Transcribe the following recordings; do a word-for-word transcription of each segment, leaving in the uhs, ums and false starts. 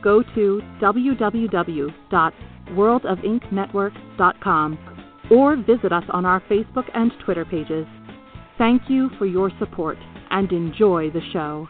go to w w w dot world of ink network dot com or visit us on our Facebook and Twitter pages. Thank you for your support and enjoy the show.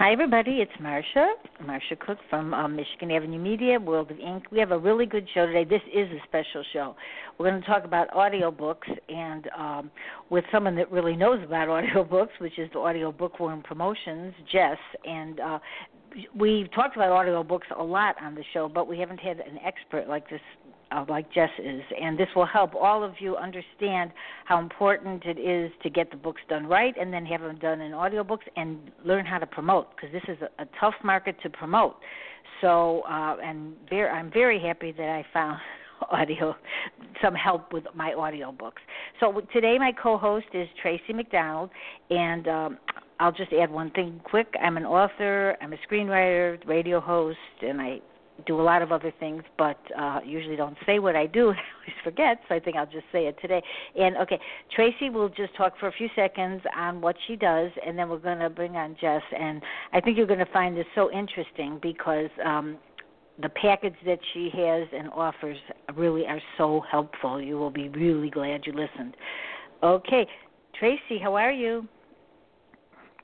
Hi, everybody. It's Marcia, Marcia Cook from uh, Michigan Avenue Media, World of Ink. We have a really good show today. This is a special show. We're going to talk about audiobooks and um, with someone that really knows about audiobooks, which is the Audiobook Worm Promotions, Jess. And uh, we've talked about audiobooks a lot on the show, but we haven't had an expert like this, uh, like Jess is. And this will help all of you understand how important it is to get the books done right and then have them done in audiobooks and learn how to promote, because this is a, a tough market to promote. So, uh, and very, I'm very happy that I found audio, some help with my audiobooks. So today my co-host is Traci McDonald, and um, I'll just add one thing quick. I'm an author, I'm a screenwriter, radio host, and I do a lot of other things, but uh, usually don't say what I do. I always forget, so I think I'll just say it today. And, okay, Traci will just talk for a few seconds on what she does, and then we're going to bring on Jess. And I think you're going to find this so interesting because um, the package that she has and offers really are so helpful. You will be really glad you listened. Okay, Traci, how are you?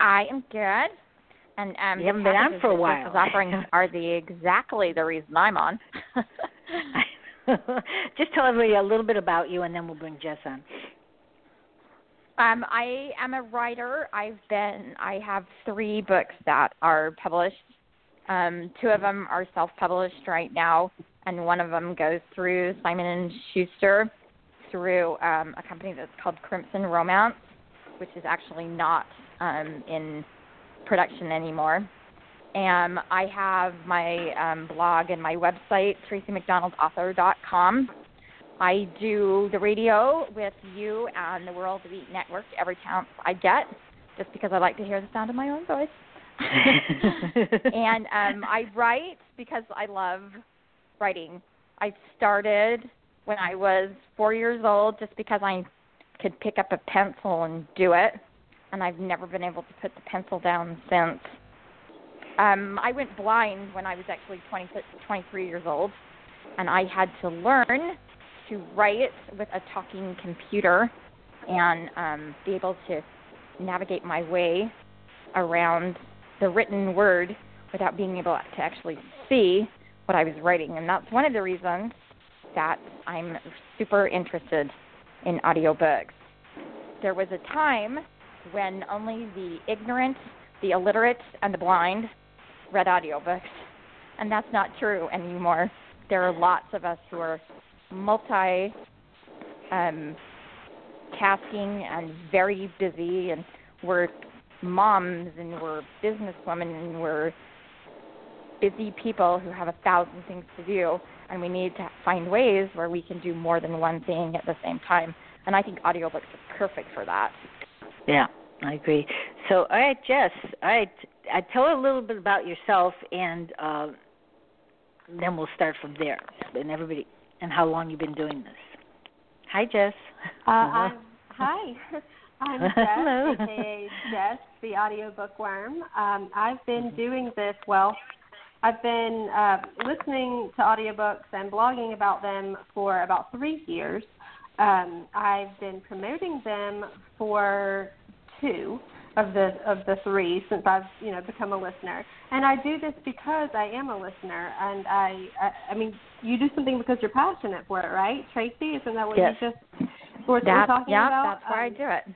I am good. And um, you haven't been on for a while. Offerings are the exactly the reason I'm on. Just tell everybody a little bit about you, and then we'll bring Jess on. Um, I am a writer. I've been. I have three books that are published. Um, two of them are self-published right now, and one of them goes through Simon and Schuster through um, a company that's called Crimson Romance, which is actually not um, in production anymore. Um, I have my um, blog and my website, Traci McDonald Author dot com. I do the radio with you and the World of Ink Network every chance I get, just because I like to hear the sound of my own voice. And um, I write because I love writing. I started when I was four years old just because I could pick up a pencil and do it. And I've never been able to put the pencil down since. Um, I went blind when I was actually twenty-three years old, and I had to learn to write with a talking computer and um, be able to navigate my way around the written word without being able to actually see what I was writing. And that's one of the reasons that I'm super interested in audiobooks. There was a time when only the ignorant, the illiterate, and the blind read audiobooks. And that's not true anymore. There are lots of us who are multi, um, tasking and very busy, and we're moms, and we're businesswomen, and we're busy people who have a thousand things to do, and we need to find ways where we can do more than one thing at the same time. And I think audiobooks are perfect for that. Yeah, I agree. So, all right, Jess, all right, I tell her a little bit about yourself, and uh, then we'll start from there. And everybody, and how long you've been doing this? Hi, Jess. Uh, I'm, hi, I'm Jess. Hello. A K A Jess, the audiobook worm. Um, I've been mm-hmm. doing this. Well, I've been uh, listening to audiobooks and blogging about them for about three years. Um, I've been promoting them for two, of the of the three since I've you know become a listener. And I do this because I am a listener, and I I, I mean you do something because you're passionate for it, right, Traci? Isn't that what yes. you just were that, talking yeah, about? Yeah, that's why um, I do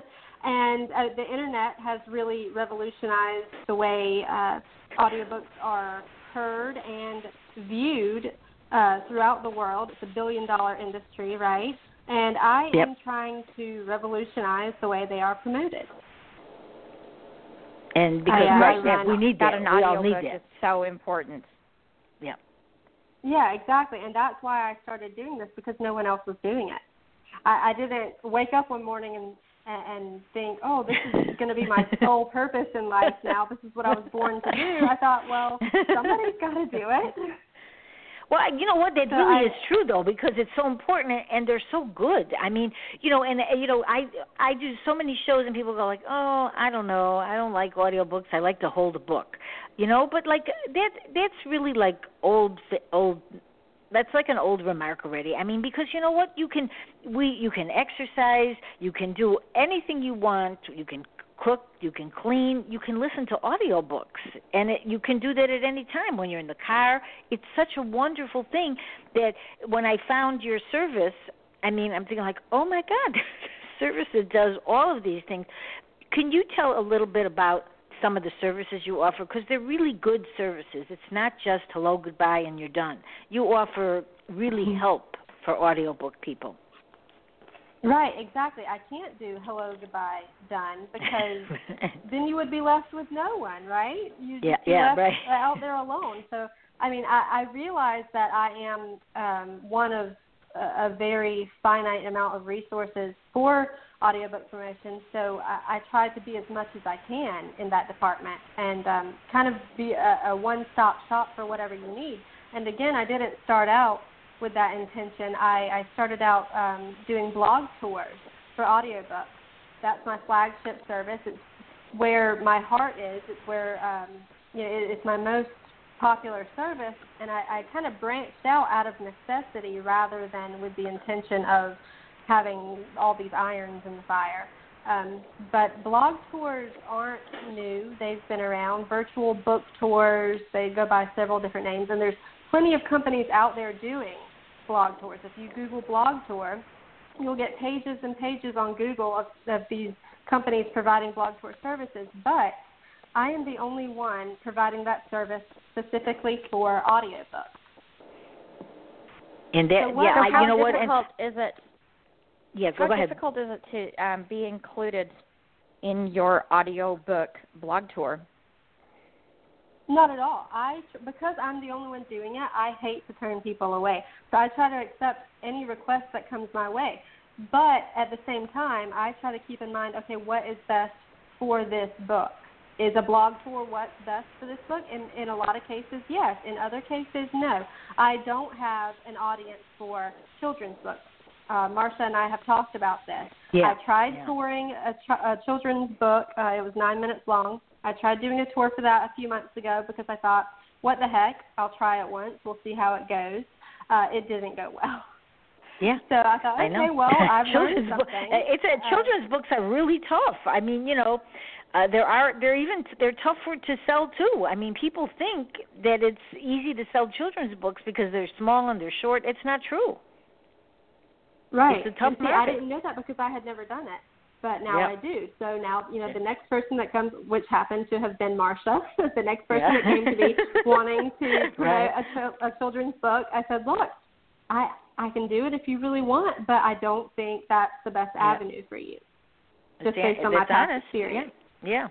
it. And uh, the internet has really revolutionized the way uh, audiobooks are heard and viewed uh, throughout the world. It's a billion-dollar industry, right? And I yep. am trying to revolutionize the way they are promoted. And because I, uh, right now we need that. An audio we all need it. It's so important. Yeah. Yeah, exactly. And that's why I started doing this, because no one else was doing it. I, I didn't wake up one morning and and think, oh, this is going to be my sole purpose in life now. This is what I was born to do. I thought, well, somebody's got to do it. Well, you know what? That so really I, is true, though, because it's so important, and they're so good. I mean, you know, and, you know, I I do so many shows, and people go like, oh, I don't know. I don't like audiobooks. I like to hold a book, you know. But, like, that that's really, like, old old. That's like an old remark already. I mean, because you know what? You can we you can exercise, you can do anything you want, you can cook, you can clean, you can listen to audiobooks, and it, you can do that at any time when you're in the car. It's such a wonderful thing that when I found your service, I mean, I'm thinking like, oh, my God, service that does all of these things. Can you tell a little bit about some of the services you offer, because they're really good services? It's not just hello, goodbye, and you're done. You offer really help for audiobook people. Right, exactly. I can't do hello, goodbye, done, because then you would be left with no one, right? You'd yeah, be yeah, left right. out there alone. So, I mean, I, I realize that I am um, one of a, a very finite amount of resources for audiobook promotion, so I, I try to be as much as I can in that department and um, kind of be a, a one-stop shop for whatever you need. And, again, I didn't start out with that intention. I, I started out um, doing blog tours for audiobooks. That's my flagship service. It's where my heart is. It's where um, you know, it, it's my most popular service, and I, I kind of branched out out of necessity rather than with the intention of having all these irons in the fire. Um, but blog tours aren't new. They've been around. Virtual book tours, they go by several different names, and there's plenty of companies out there doing blog tours. If you Google blog tour, you'll get pages and pages on Google of, of these companies providing blog tour services, but I am the only one providing that service specifically for audiobooks. And that, so what, yeah, so how you know what, is it? Yeah, go How ahead. difficult is it to um, be included in your audiobook blog tour? Not at all. I because I'm the only one doing it, I hate to turn people away. So I try to accept any request that comes my way. But at the same time, I try to keep in mind, okay, what is best for this book? Is a blog tour what's best for this book? In, in a lot of cases, yes. In other cases, no. I don't have an audience for children's books. Uh, Marcia and I have talked about this. Yeah, I tried yeah. touring a, ch- a children's book. Uh, it was nine minutes long. I tried doing a tour for that a few months ago because I thought, what the heck, I'll try it once. We'll see how it goes. Uh, it didn't go well. Yeah. So I thought, okay, I well, I've learned something. Bo- it's a, uh, children's books are really tough. I mean, you know, uh, there are they're even they're tougher to sell too. I mean, people think that it's easy to sell children's books because they're small and they're short. It's not true. Right. It's a tough see, I didn't know that because I had never done it, but now yep. I do. So now, you know, the next person that comes, which happened to have been Marcia, the next person yeah. that came to me wanting to promote right. a, a children's book, I said, look, I I can do it if you really want, but I don't think that's the best yep. avenue for you. Just it's based an, on my past honest. experience. Yeah.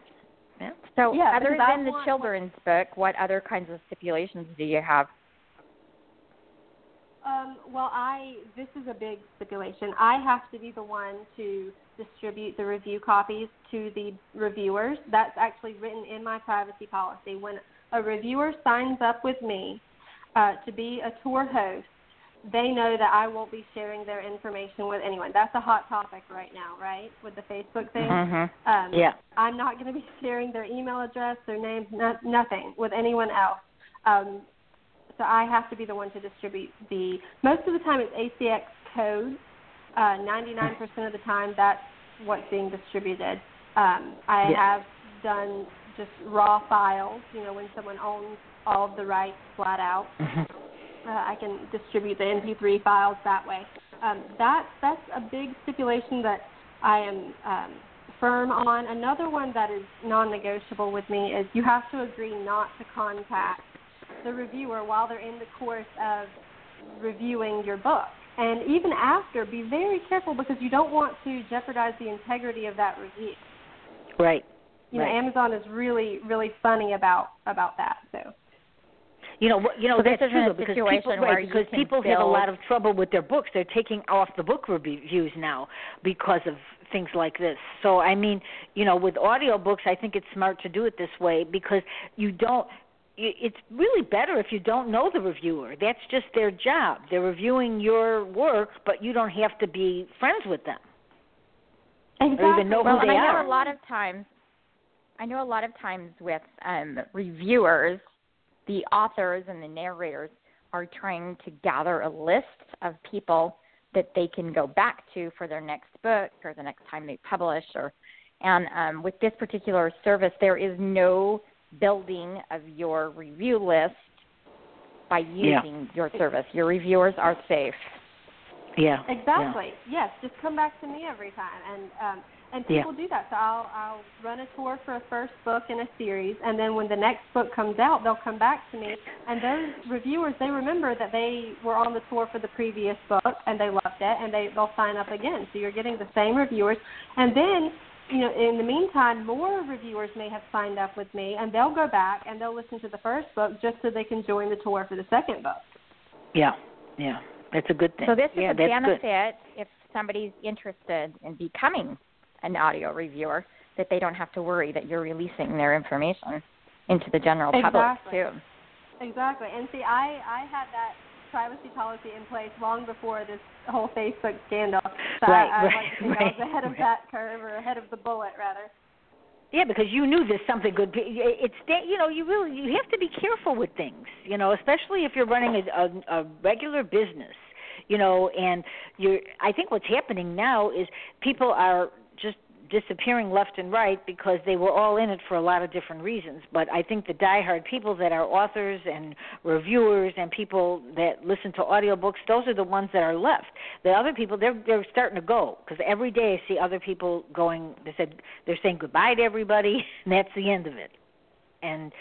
yeah. yeah. So yeah, other than the children's book, what other kinds of stipulations do you have? Um, well, I this is a big stipulation. I have to be the one to distribute the review copies to the reviewers. That's actually written in my privacy policy. When a reviewer signs up with me uh, to be a tour host, they know that I won't be sharing their information with anyone. That's a hot topic right now, right, with the Facebook thing? Mm-hmm. Um, yeah. I'm not going to be sharing their email address, their name, no, nothing with anyone else. Um So I have to be the one to distribute the – most of the time it's A C X code. Uh, ninety-nine percent of the time that's what's being distributed. Um, I yeah. have done just raw files, you know, when someone owns all of the rights flat out. Uh, I can distribute the M P three files that way. Um, that that's a big stipulation that I am um, firm on. Another one that is non-negotiable with me is you have to agree not to contact the reviewer while they're in the course of reviewing your book. And even after, be very careful because you don't want to jeopardize the integrity of that review. Right. You right. know, Amazon is really, really funny about about that. So. You know, you know so that's true because people, right, because people have a lot of trouble with their books. They're taking off the book reviews now because of things like this. So, I mean, you know, with audiobooks, I think it's smart to do it this way because you don't – it's really better if you don't know the reviewer. That's just their job. They're reviewing your work, but you don't have to be friends with them exactly. or even know well, who they I are. Know a lot of times, I know a lot of times with um, reviewers – the authors and the narrators are trying to gather a list of people that they can go back to for their next book or the next time they publish. Or, and um, with this particular service, there is no building of your review list by using yeah. your service. Your reviewers are safe. Yeah. Exactly. Yeah. Yes. Just come back to me every time. And, um, And people yeah. do that. So I'll, I'll run a tour for a first book in a series, and then when the next book comes out, they'll come back to me. And those reviewers, they remember that they were on the tour for the previous book, and they loved it, and they, they'll sign up again. So you're getting the same reviewers. And then, you know, in the meantime, more reviewers may have signed up with me, and they'll go back, and they'll listen to the first book just so they can join the tour for the second book. Yeah, yeah. That's a good thing. So this yeah, is a benefit good. If somebody's interested in becoming an audio reviewer, that they don't have to worry that you're releasing their information into the general public too. Exactly. And see, I, I had that privacy policy in place long before this whole Facebook scandal. So right, I, I right, like to think right, I was ahead of right. that curve, or ahead of the bullet rather. Yeah, because you knew there's something good. It's you know you really you have to be careful with things. You know, especially if you're running a, a, a regular business. You know, and you're. I think what's happening now is people are just disappearing left and right because they were all in it for a lot of different reasons. But I think the diehard people that are authors and reviewers and people that listen to audiobooks, those are the ones that are left. The other people, they're they're starting to go because every day I see other people going. They said they're saying goodbye to everybody, and that's the end of it. And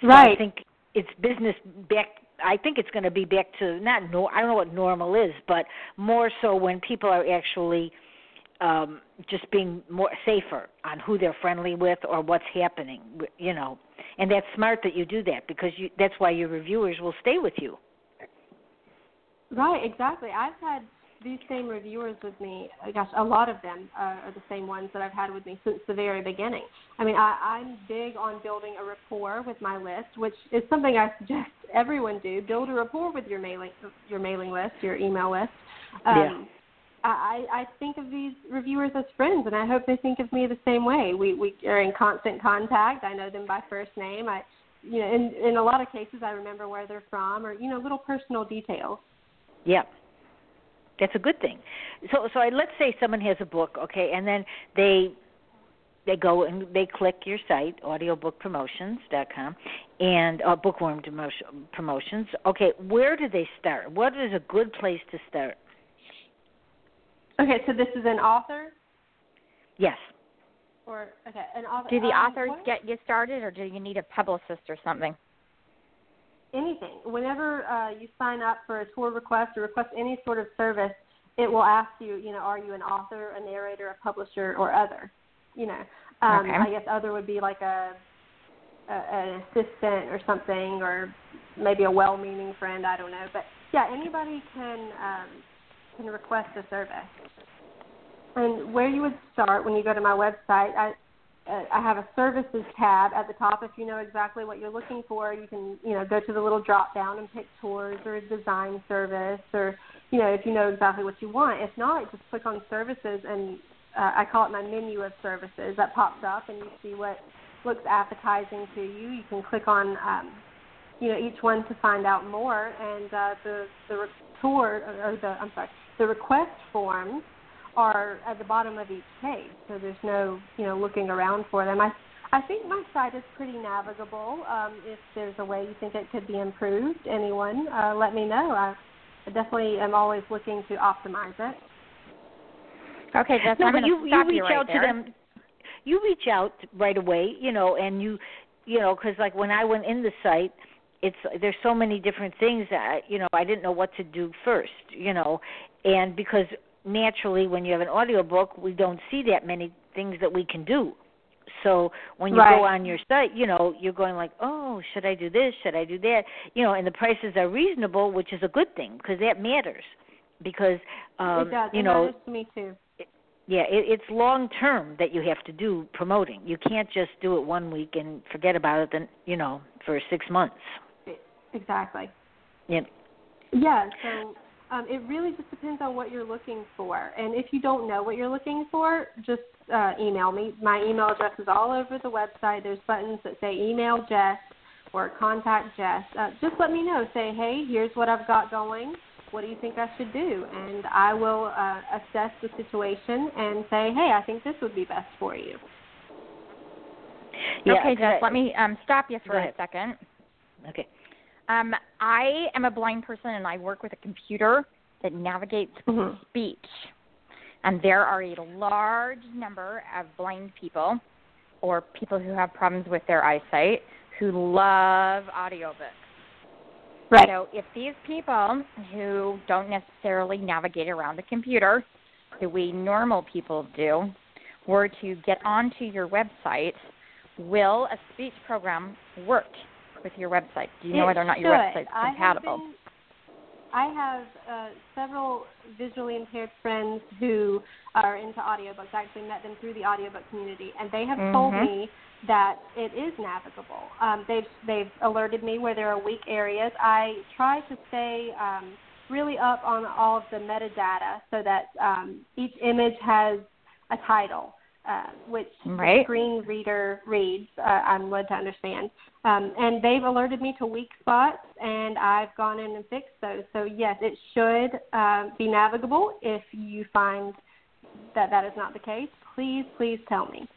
so right. I think it's business back. I think it's going to be back to not. No, I don't know what normal is, but more so when people are actually. Um, just being more safer on who they're friendly with or what's happening, you know. And that's smart that you do that because you, that's why your reviewers will stay with you. Right, exactly. I've had these same reviewers with me. Gosh, a lot of them uh, are the same ones that I've had with me since the very beginning. I mean, I, I'm big on building a rapport with my list, which is something I suggest everyone do. Build a rapport with your mailing, your mailing list, your email list. Um, yeah. I, I think of these reviewers as friends, and I hope they think of me the same way. We we are in constant contact. I know them by first name. I, you know, in, in a lot of cases, I remember where they're from, or you know, little personal details. Yeah, that's a good thing. So so I, let's say someone has a book, okay, and then they they go and they click your site, audiobook promotions dot com, and uh, Bookworm Promotions. Okay, where do they start? What is a good place to start? Okay, so this is an author? Yes. Or okay, an author. Do the um, authors what? Get you started, or do you need a publicist or something? Anything. Whenever uh, you sign up for a tour request or request any sort of service, it will ask you, you know, are you an author, a narrator, a publisher, or other? You know, um, okay. I guess other would be like a, a an assistant or something, or maybe a well-meaning friend. I don't know, but yeah, anybody can. Um, can request a service. And where you would start when you go to my website, I, uh, I have a services tab at the top. If you know exactly what you're looking for, you can, you know, go to the little drop down and pick tours or a design service, or, you know, if you know exactly what you want. If not, just click on services, and uh, I call it my menu of services. That pops up, and you see what looks appetizing to you. You can click on, um, you know, each one to find out more, and uh, the the tour or the I'm sorry. The request forms are at the bottom of each page, so there's no, you know, looking around for them. I, I think my site is pretty navigable. Um, if there's a way you think it could be improved, anyone, uh, let me know. I, I definitely am always looking to optimize it. Okay, that's no, I'm going to stop you, you right there. To them. You reach out right away, you know, and you, you know, because like when I went in the site, it's there's so many different things that, you know, I didn't know what to do first, you know, and because naturally when you have an audiobook, we don't see that many things that we can do. So when you right. go on your site, you know, you're going like, oh, should I do this? Should I do that? You know, and the prices are reasonable, which is a good thing because that matters because, um, it does. you it know, me too. Yeah, it, it's long-term that you have to do promoting. You can't just do it one week and forget about it, then you know, for six months. Exactly. Yeah. Yeah, so um, it really just depends on what you're looking for. And if you don't know what you're looking for, just uh, email me. My email address is all over the website. There's buttons that say email Jess or contact Jess. Uh, just let me know. Say, hey, here's what I've got going. What do you think I should do? And I will uh, assess the situation and say, hey, I think this would be best for you. Yeah, okay, Jess, let me um, stop you for a second. Okay. Um, I am a blind person, and I work with a computer that navigates mm-hmm. speech. And there are a large number of blind people or people who have problems with their eyesight who love audiobooks. Right. So if these people who don't necessarily navigate around a computer the way normal people do were to get onto your website, will a speech program work with your website? Do you it know whether or not your website is compatible? I have, been, I have uh, several visually impaired friends who are into audiobooks. I actually met them through the audiobook community, and they have mm-hmm. told me that it is navigable. Um, they've, they've alerted me where there are weak areas. I try to stay um, really up on all of the metadata so that um, each image has a title, uh, which right. the screen reader reads, uh, I'm led to understand. Um, and they've alerted me to weak spots, and I've gone in and fixed those. So, yes, it should um, be navigable. If you find that that is not the case, please, please tell me.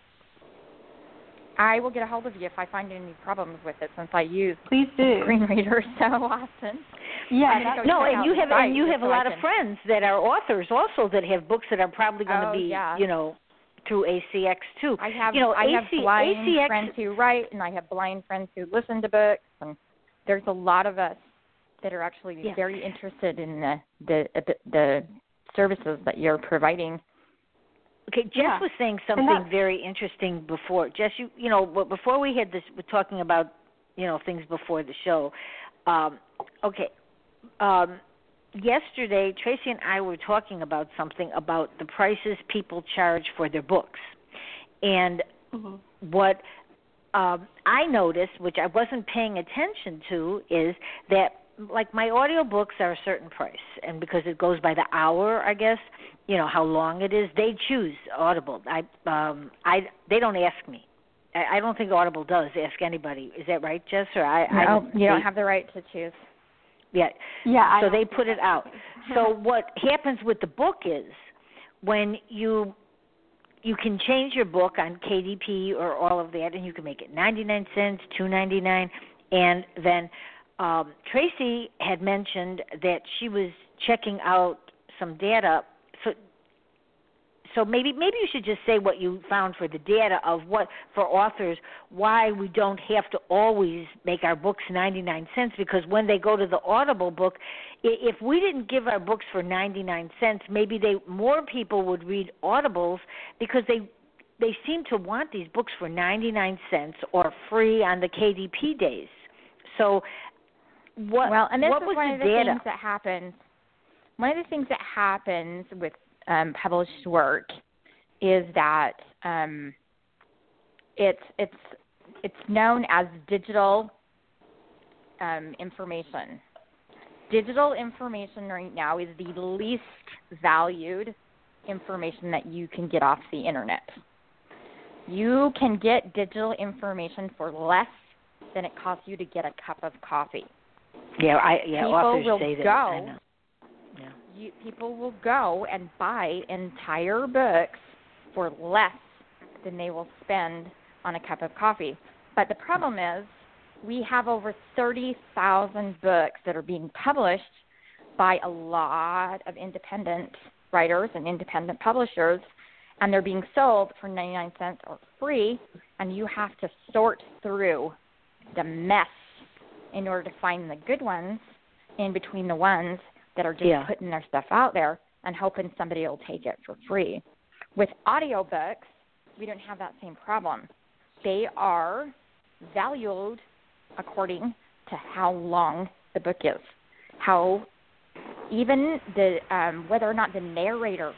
I will get a hold of you if I find any problems with it, since I use Please do. screen readers so often. Yeah, that, no, and you have and you have a lot of friends that are authors also that have books that are probably going oh, to be, yeah. you know, through A C X too. I have, you know, I have blind A C X friends who write, and I have blind friends who listen to books, and there's a lot of us that are actually yeah. very interested in the the, the the services that you're providing. Okay, Jess yeah. was saying something very interesting before. Jess, you you know, before we had this, we're talking about, you know, things before the show. Um, okay, um, yesterday, Traci and I were talking about something about the prices people charge for their books. And mm-hmm. what um, I noticed, which I wasn't paying attention to, is that, like, my audiobooks are a certain price, and because it goes by the hour, I guess, you know, how long it is, they choose Audible. I, um, I, they don't ask me. I, I don't think Audible does ask anybody. Is that right, Jess? Or I, no, I don't, you they, don't have the right to choose. Yeah. Yeah. So they put it out. So what happens with the book is when you you can change your book on K D P or all of that, and you can make it ninety-nine cents, two ninety-nine, and then. Um, Traci had mentioned that she was checking out some data, so so maybe maybe you should just say what you found for the data of what for authors why we don't have to always make our books ninety-nine cents, because when they go to the Audible book, if we didn't give our books for ninety-nine cents, maybe they more people would read Audibles because they they seem to want these books for ninety-nine cents or free on the K D P days. So. What, well, and this what is one of the data? things that happens. One of the things that happens with um, published work is that um, it's it's it's known as digital um, information. Digital information right now is the least valued information that you can get off the internet. You can get digital information for less than it costs you to get a cup of coffee. Yeah, I yeah. People authors will say that. go. I know. Yeah. you, people will go and buy entire books for less than they will spend on a cup of coffee. But the problem is we have over thirty thousand books that are being published by a lot of independent writers and independent publishers, and they're being sold for ninety-nine cents or free, and you have to sort through the mess in order to find the good ones in between the ones that are just yeah. putting their stuff out there and hoping somebody will take it for free. With audiobooks, we don't have that same problem. They are valued according to how long the book is, how even the um, whether or not the narrator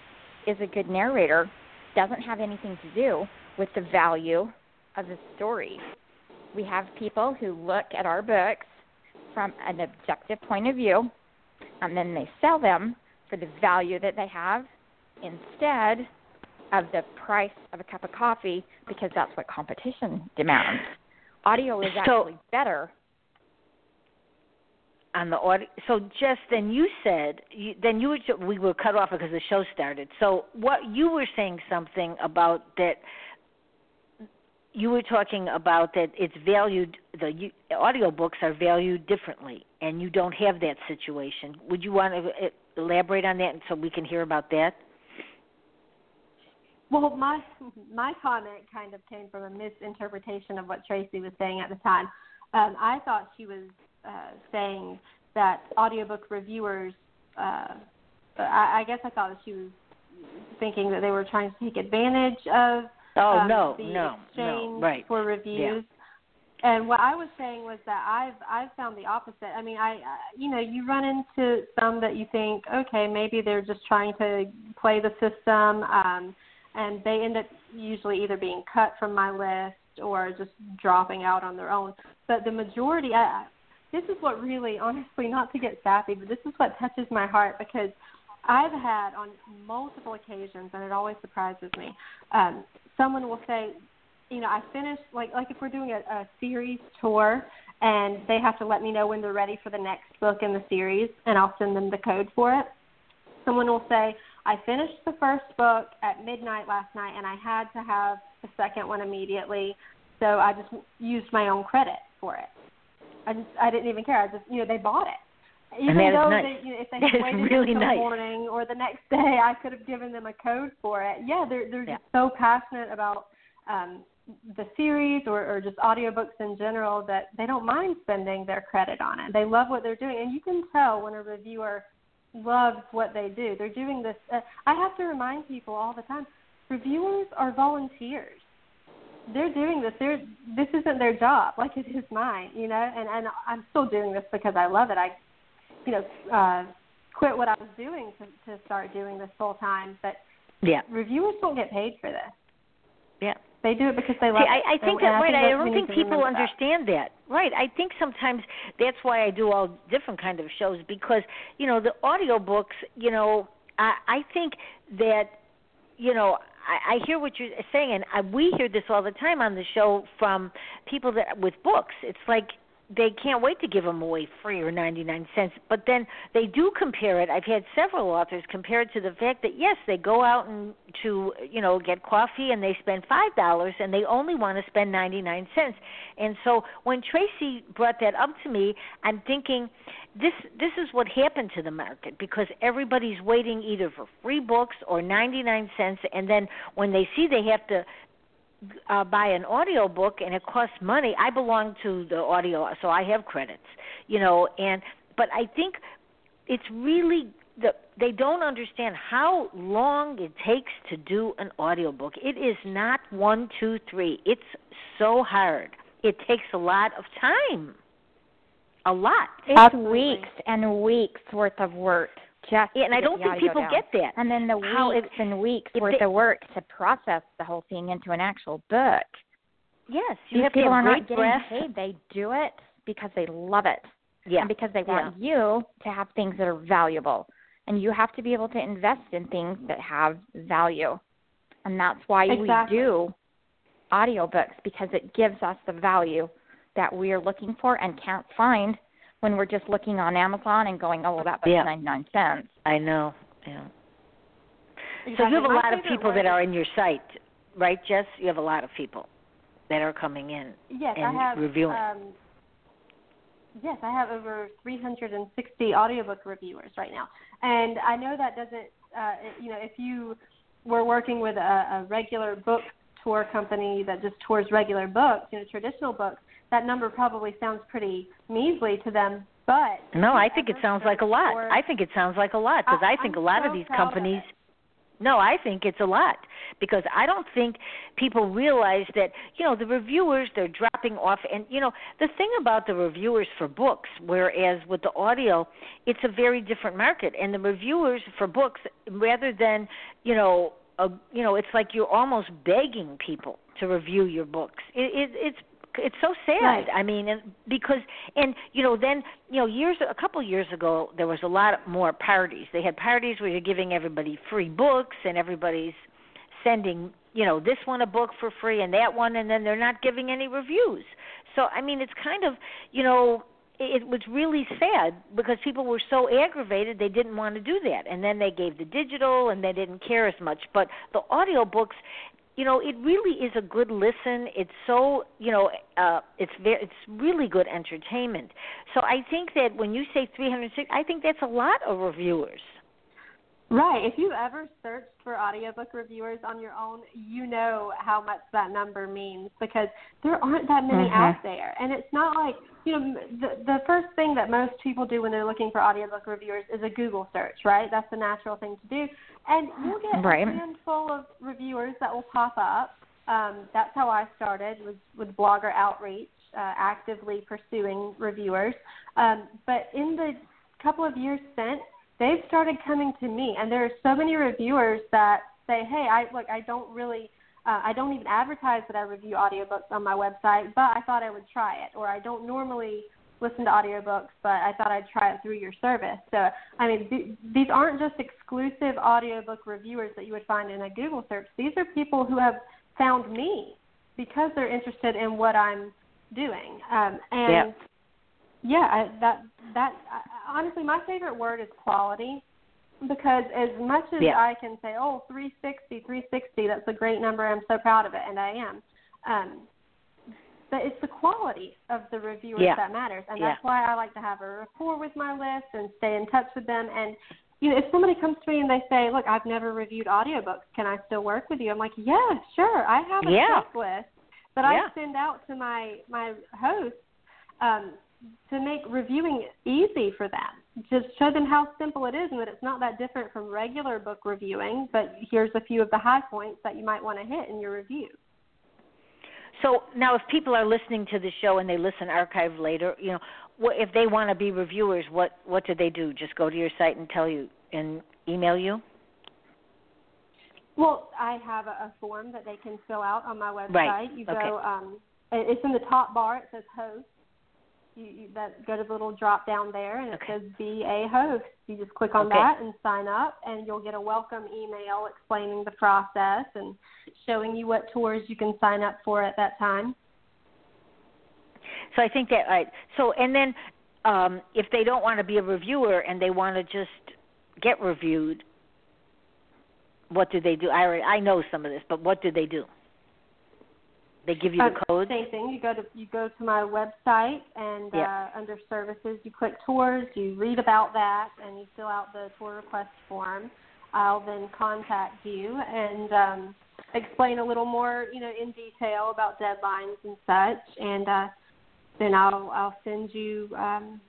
is a good narrator doesn't have anything to do with the value of the story. We have people who look at our books from an objective point of view, and then they sell them for the value that they have instead of the price of a cup of coffee, because that's what competition demands. Audio is actually so, better. On the audio, so Jess, then you said, you, then you were, we were cut off because the show started. So what you were saying something about that. You were talking about that it's valued, the audiobooks are valued differently, and you don't have that situation. Would you want to elaborate on that so we can hear about that? Well, my my comment kind of came from a misinterpretation of what Traci was saying at the time. Um, I thought she was uh, saying that audiobook reviewers, uh, I, I guess I thought that she was thinking that they were trying to take advantage of Oh, um, no, the no, exchange no, right. for reviews. Yeah. And what I was saying was that I've I've found the opposite. I mean, I, I you know, you run into some that you think, okay, maybe they're just trying to play the system, um, and they end up usually either being cut from my list or just dropping out on their own. But the majority, I, this is what really, honestly, not to get sappy, but this is what touches my heart, because I've had on multiple occasions, and it always surprises me, um, someone will say, you know, I finished, like like if we're doing a, a series tour and they have to let me know when they're ready for the next book in the series, and I'll send them the code for it. Someone will say, I finished the first book at midnight last night and I had to have the second one immediately, so I just used my own credit for it. I just, I didn't even care. I just, you know, they bought it. Even though nice. they, you know, if they had waited really until nice. morning or the next day, I could have given them a code for it. Yeah, they're they're yeah. just so passionate about um, the series or, or just audiobooks in general that they don't mind spending their credit on it. They love what they're doing, and you can tell when a reviewer loves what they do. They're doing this. Uh, I have to remind people all the time: reviewers are volunteers. They're doing this. They're, this isn't their job, like it is mine, you know. And and I'm still doing this because I love it. I you know, uh, quit what I was doing to, to start doing this full time. But yeah. reviewers don't get paid for this. Yeah. They do it because they love See, it. I, I think and that, I right, think I don't think people understand that. that. Right. I think sometimes that's why I do all different kind of shows, because, you know, the audiobooks, you know, I, I think that, you know, I, I hear what you're saying, and I, we hear this all the time on the show from people that with books. It's like, they can't wait to give them away free or ninety-nine cents, but then they do compare it. I've had several authors compare it to the fact that, yes, they go out and to, you know, get coffee and they spend five dollars and they only want to spend ninety-nine cents. And so when Traci brought that up to me, I'm thinking this, this is what happened to the market, because everybody's waiting either for free books or ninety-nine cents. And then when they see they have to Uh, buy an audio book and it costs money. I belong to the audio, so I have credits, you know. And but I think it's really the, they don't understand how long it takes to do an audio book. It is not one, two, three. It's so hard. It takes a lot of time, a lot. It's Absolutely. weeks and weeks worth of work. Just yeah, and I don't think people down. get that. And then the How weeks if, and weeks worth they, of work to process the whole thing into an actual book. Yes, you These have people to are not getting paid. They do it because they love it, yeah, and because they want yeah. you to have things that are valuable. And you have to be able to invest in things that have value, and that's why exactly. we do audiobooks, because it gives us the value that we are looking for and can't find when we're just looking on Amazon and going, oh, well, that was yeah. ninety-nine cents. I know, yeah. Exactly. So you have a lot of people word. that are in your site, right, Jess? You have a lot of people that are coming in yes, and I have, reviewing. Um, yes, I have over three hundred sixty audiobook reviewers right now. And I know that doesn't, uh, you know, if you were working with a, a regular book tour company that just tours regular books, you know, traditional books, that number probably sounds pretty measly to them. But no, I think it sounds like a lot. I think it sounds like a lot because I think a lot of these companies – no, I think it's a lot because I don't think people realize that, you know, the reviewers, they're dropping off. And, you know, the thing about the reviewers for books, whereas with the audio, it's a very different market. And the reviewers for books, rather than, you know, a, you know, it's like you're almost begging people to review your books. It, it, it's It's so sad. Right. I mean, and because and you know, then you know, years a couple of years ago, there was a lot more parties. They had parties where you're giving everybody free books, and everybody's sending you know this one a book for free and that one, and then they're not giving any reviews. So I mean, it's kind of you know, it was really sad because people were so aggravated they didn't want to do that, and then they gave the digital and they didn't care as much. But the audiobooks. You know, it really is a good listen. It's so, you know, uh, it's very, it's really good entertainment. So I think that when you say three hundred sixty, I think that's a lot of reviewers. Right. If you ever searched for audiobook reviewers on your own, you know how much that number means because there aren't that many mm-hmm. out there. And it's not like, you know, the, the first thing that most people do when they're looking for audiobook reviewers is a Google search, right? That's the natural thing to do. And you'll get right. a handful of reviewers that will pop up. Um, that's how I started was with blogger outreach, uh, actively pursuing reviewers. Um, but in the couple of years since, they've started coming to me. And there are so many reviewers that say, hey, I look, I don't really – Uh, I don't even advertise that I review audiobooks on my website, but I thought I would try it. Or I don't normally listen to audiobooks, but I thought I'd try it through your service. So, I mean, th- these aren't just exclusive audiobook reviewers that you would find in a Google search. These are people who have found me because they're interested in what I'm doing. Um, and, yeah, yeah I, that that I, honestly, my favorite word is quality. Because as much as yeah. I can say, oh, three sixty, three sixty, that's a great number. I'm so proud of it, and I am. Um, but it's the quality of the reviewers yeah. that matters, and yeah. that's why I like to have a rapport with my list and stay in touch with them. And, you know, if somebody comes to me and they say, look, I've never reviewed audiobooks. Can I still work with you? I'm like, yeah, sure. I have a yeah. checklist that yeah. I send out to my, my hosts um, to make reviewing easy for them. Just show them how simple it is and that it's not that different from regular book reviewing, but here's a few of the high points that you might want to hit in your review. So now if people are listening to the show and they listen archive later, you know, if they want to be reviewers, what, what do they do? Just go to your site and tell you and email you? Well, I have a, a form that they can fill out on my website. Right. You okay. go, um, it's in the top bar. It says host. You, you that, go to the little drop down there, and it okay. says be a host. You just click on okay. that and sign up, and you'll get a welcome email explaining the process and showing you what tours you can sign up for at that time. So I think that right. So and then um, if they don't want to be a reviewer and they want to just get reviewed, what do they do? I already, I know some of this, but what do they do? They give you the code? Same thing. You go to you go to my website, and yeah. uh, under services, you click tours, you read about that, and you fill out the tour request form. I'll then contact you and um, explain a little more, you know, in detail about deadlines and such, and uh, then I'll I'll send you um,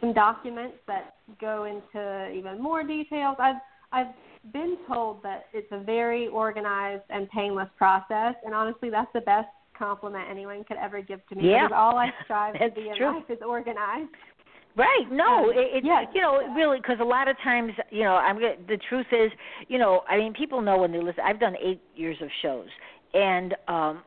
some documents that go into even more details. I've I've been told that it's a very organized and painless process, and honestly, that's the best compliment anyone could ever give to me. Yeah. Because all I strive to be in true. life is organized. Right. No, um, it's, it, yes. you know, really, because a lot of times, you know, I'm the truth is, you know, I mean, people know when they listen. I've done eight years of shows, and um,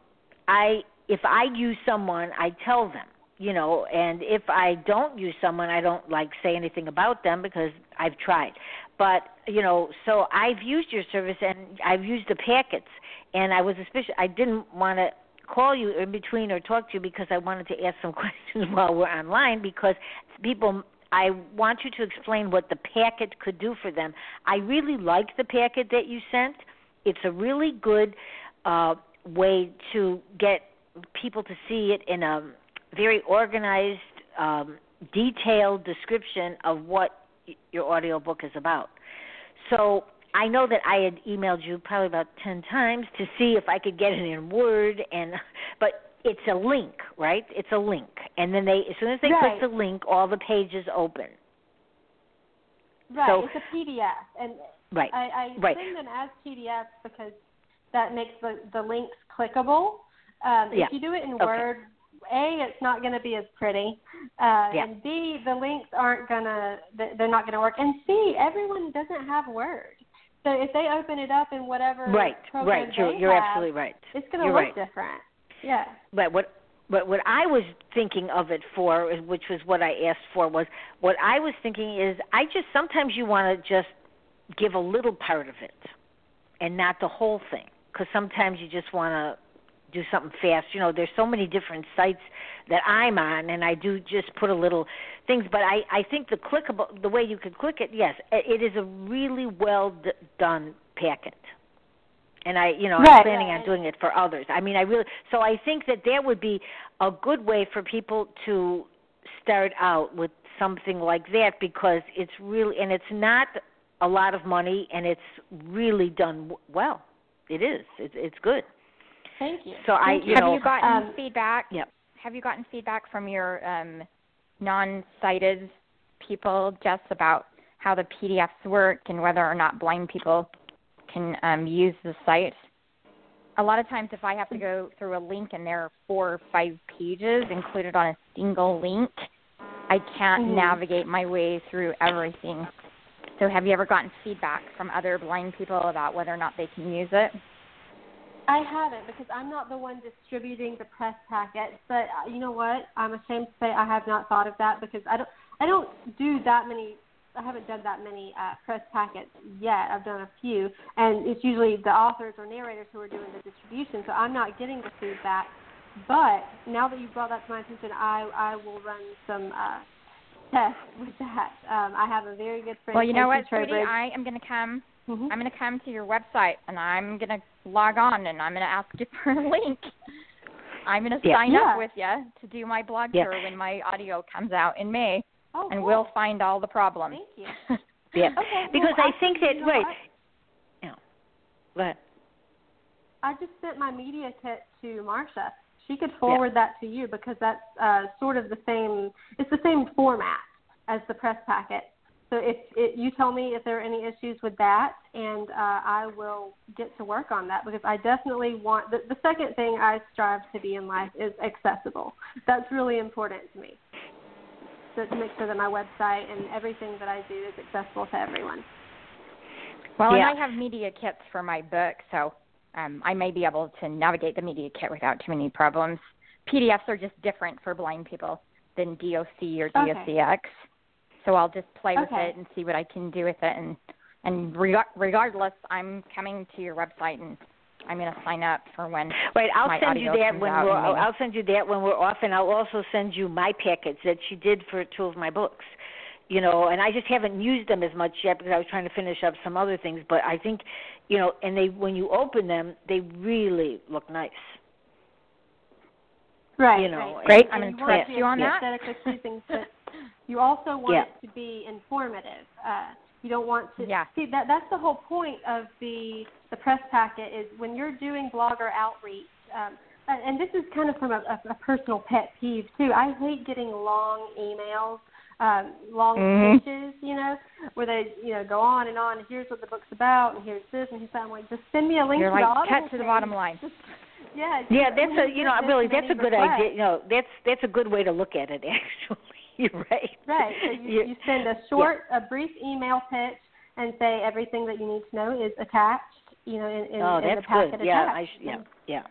I if I use someone, I tell them. You know, and if I don't use someone, I don't, like, say anything about them because I've tried. But, you know, so I've used your service and I've used the packets. And I was especially, I didn't want to call you in between or talk to you because I wanted to ask some questions while we're online, because people, I want you to explain what the packet could do for them. I really like the packet that you sent. It's a really good uh, way to get people to see it in a very organized, um, detailed description of what your audiobook is about. So I know that I had emailed you probably about ten times to see if I could get it in Word, and but it's a link, right? It's a link. And then they, as soon as they right. click the link, all the pages open. Right, so, it's a P D F. And right. I, I right. send them as P D Fs because that makes the, the links clickable. Um, yeah. If you do it in okay. Word, A, it's not going to be as pretty, uh, yeah. and B, the links aren't going to, they're not going to work, and C, everyone doesn't have Word. So if they open it up in whatever right, program right, you're, they you're have, absolutely right. it's going to look right. different. Yeah. But what, but what I was thinking of it for, which was what I asked for, was what I was thinking is I just sometimes you want to just give a little part of it and not the whole thing, because sometimes you just want to do something fast. You know, there's so many different sites that I'm on, and I do just put a little things, but I, I think the clickable, the way you could click it, yes, it is a really well d- done packet. And I, you know, right. I'm planning on doing it for others. I mean, I really, so I think that there would be a good way for people to start out with something like that, because it's really, and it's not a lot of money, and it's really done well. It is. It's, it's good. Thank you. So I, you have know, you gotten um, feedback? Yep. Have you gotten feedback from your um, non-sighted people, Jess, about how the P D Fs work and whether or not blind people can um, use the site? A lot of times if I have to go through a link and there are four or five pages included on a single link, I can't mm-hmm. navigate my way through everything. So have you ever gotten feedback from other blind people about whether or not they can use it? I haven't, because I'm not the one distributing the press packet, but you know what? I'm ashamed to say I have not thought of that, because I don't I don't do that many, I haven't done that many uh, press packets yet. I've done a few, and it's usually the authors or narrators who are doing the distribution, so I'm not getting the feedback. But now that you brought that to my attention, I, I will run some uh, tests with that. Um, I have a very good friend. Well, you know what, Trudy, I am going to come. Mm-hmm. I'm going to come to your website, and I'm going to log on, and I'm going to ask you for a link. I'm going to yeah. sign yeah. up with you to do my blog yeah. tour when my audio comes out in May, oh, and cool. we'll find all the problems. Thank you. yeah. Okay, because well, I, I think that, wait. No. Go ahead. I just sent my media kit to Marcia. She could forward yeah. that to you, because that's uh, sort of the same, it's the same format as the press packet. So if it, you tell me if there are any issues with that, and uh, I will get to work on that, because I definitely want – the second thing I strive to be in life is accessible. That's really important to me, so to make sure that my website and everything that I do is accessible to everyone. Well, yeah. and I have media kits for my book, so um, I may be able to navigate the media kit without too many problems. P D Fs are just different for blind people than D O C or D O C X. Okay. So I'll just play with okay. it and see what I can do with it. And, and re- regardless, I'm coming to your website, and I'm going to sign up for when right, I'll my send audio you that comes when out. We're, I'll send you that when we're off, and I'll also send you my packets that she did for two of my books. You know, and I just haven't used them as much yet because I was trying to finish up some other things. But I think, you know, and they when you open them, they really look nice. Right. You know, right. Great. I'm going to press you on that. You also want yeah. it to be informative. Uh, you don't want to yeah. – see, that, that's the whole point of the, the press packet is when you're doing blogger outreach, um, and, and this is kind of from a, a, a personal pet peeve too. I hate getting long emails, um, long mm-hmm. pitches, you know, where they, you know, go on and on. And here's what the book's about, and here's this, and here's that. I'm like, just send me a link. You're to like, the cut to the bottom line. Just, yeah. Yeah, that's a, you know, really, that's a good requests. idea. You know, that's, that's a good way to look at it, actually. You're right. Right. So you, you send a short, yeah. a brief email pitch and say everything that you need to know is attached, you know, in, in, oh, in the packet good. Yeah, attached. I, yeah, yeah,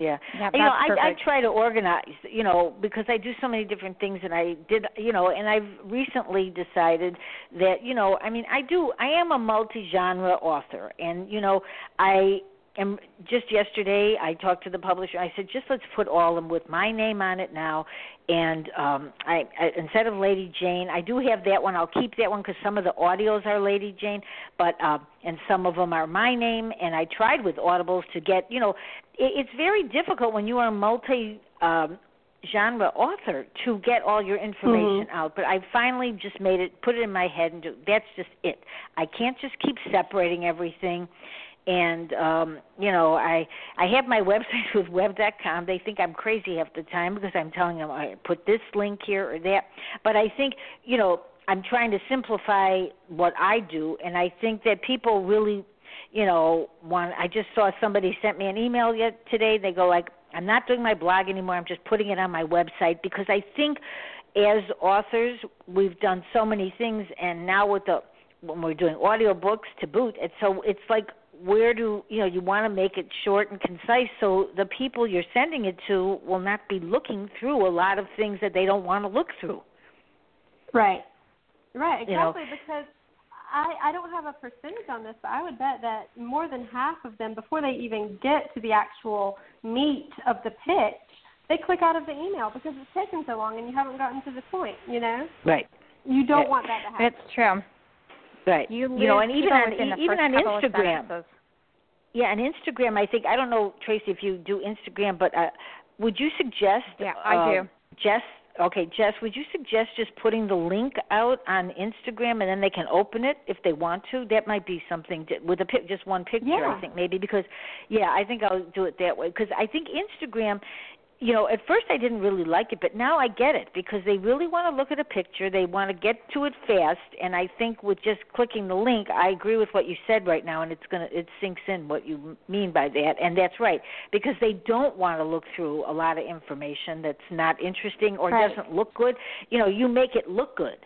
yeah. yeah you know, I, I try to organize, you know, because I do so many different things, and I did, you know, and I've recently decided that, you know, I mean, I do, I am a multi-genre author, and, you know, I And just yesterday, I talked to the publisher. I said, just let's put all of them with my name on it now. And um, I, I instead of Lady Jane, I do have that one. I'll keep that one because some of the audios are Lady Jane, but uh, and some of them are my name. And I tried with Audibles to get, you know, it, it's very difficult when you are a multi um, genre author to get all your information mm-hmm. out, but I finally just made it, put it in my head, and do, that's just it. I can't just keep separating everything. And, um, you know, I I have my website with web dot com. They think I'm crazy half the time because I'm telling them I put this link here or that. But I think, you know, I'm trying to simplify what I do, and I think that people really, you know, want. I just saw somebody sent me an email yet today. They go like, I'm not doing my blog anymore. I'm just putting it on my website because I think as authors we've done so many things, and now with the when we're doing audiobooks to boot, and so it's like, where do, you know, you want to make it short and concise so the people you're sending it to will not be looking through a lot of things that they don't want to look through. Right. Right, exactly, you know. Because I, I don't have a percentage on this, but I would bet that more than half of them, before they even get to the actual meat of the pitch, they click out of the email because it's taken so long and you haven't gotten to the point, you know? Right. You don't right. want that to happen. It's true. Right. You, you know, and even on even on Instagram. Yeah, on Instagram, I think, I don't know, Traci, if you do Instagram, but uh, would you suggest? Yeah, I uh, do. Jess, okay, Jess, would you suggest just putting the link out on Instagram and then they can open it if they want to? That might be something to, with a pic, just one picture, yeah. I think maybe because, yeah, I think I'll do it that way because I think Instagram. You know, at first I didn't really like it, but now I get it because they really want to look at a picture. They want to get to it fast, and I think with just clicking the link, I agree with what you said right now, and it's gonna it sinks in what you mean by that, and that's right because they don't want to look through a lot of information that's not interesting or right. doesn't look good. You know, you make it look good.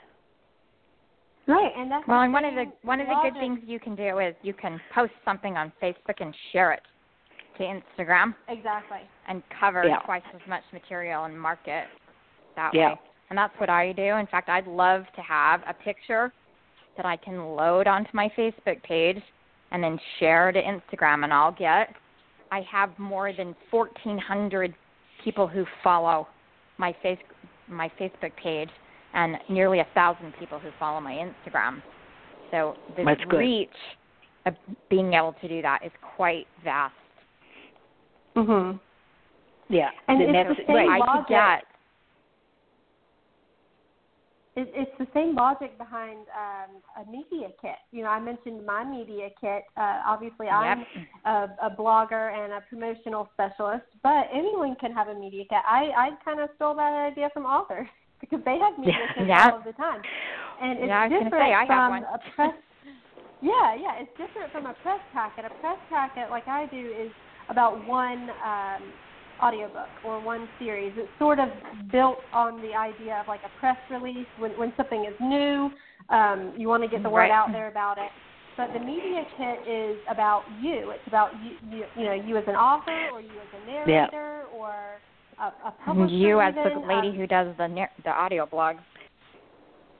Right, and that's well, and one of the one of the good things you can do is you can post something on Facebook and share it. Instagram. Exactly. And cover yeah. twice as much material and market that yeah. way. And that's what I do. In fact, I'd love to have a picture that I can load onto my Facebook page and then share to Instagram, and I'll get, I have more than fourteen hundred people who follow my face, my Facebook page and nearly one thousand people who follow my Instagram. So the reach of being able to do that is quite vast. Mhm. Yeah, and then it's that's the same right. logic. I it, it's the same logic behind um, a media kit. You know, I mentioned my media kit. Uh, obviously, yep. I'm a, a blogger and a promotional specialist, but anyone can have a media kit. I, I kind of stole that idea from authors because they have media yeah. kits yep. all of the time, and it's yeah, I was different say, I from have one. a press. yeah, yeah, it's different from a press packet. A press packet, like I do, is about one um, audiobook or one series. It's sort of built on the idea of like a press release. When when something is new, um, you want to get the word right. out there about it. But the media kit is about you. It's about you, you, you know, you as an author or you as a narrator yeah. or a, a publisher. You as even. the lady um, who does the nar- the audio blog.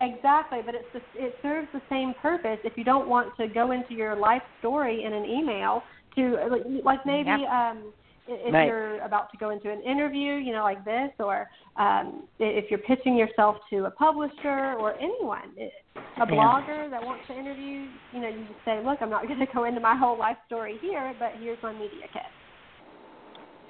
Exactly, but it's the, it serves the same purpose. If you don't want to go into your life story in an email. To, like maybe yep. um, if right. you're about to go into an interview, you know, like this, or um, if you're pitching yourself to a publisher or anyone, a blogger yeah. that wants to interview, you know, you just say, look, I'm not going to go into my whole life story here, but here's my media kit.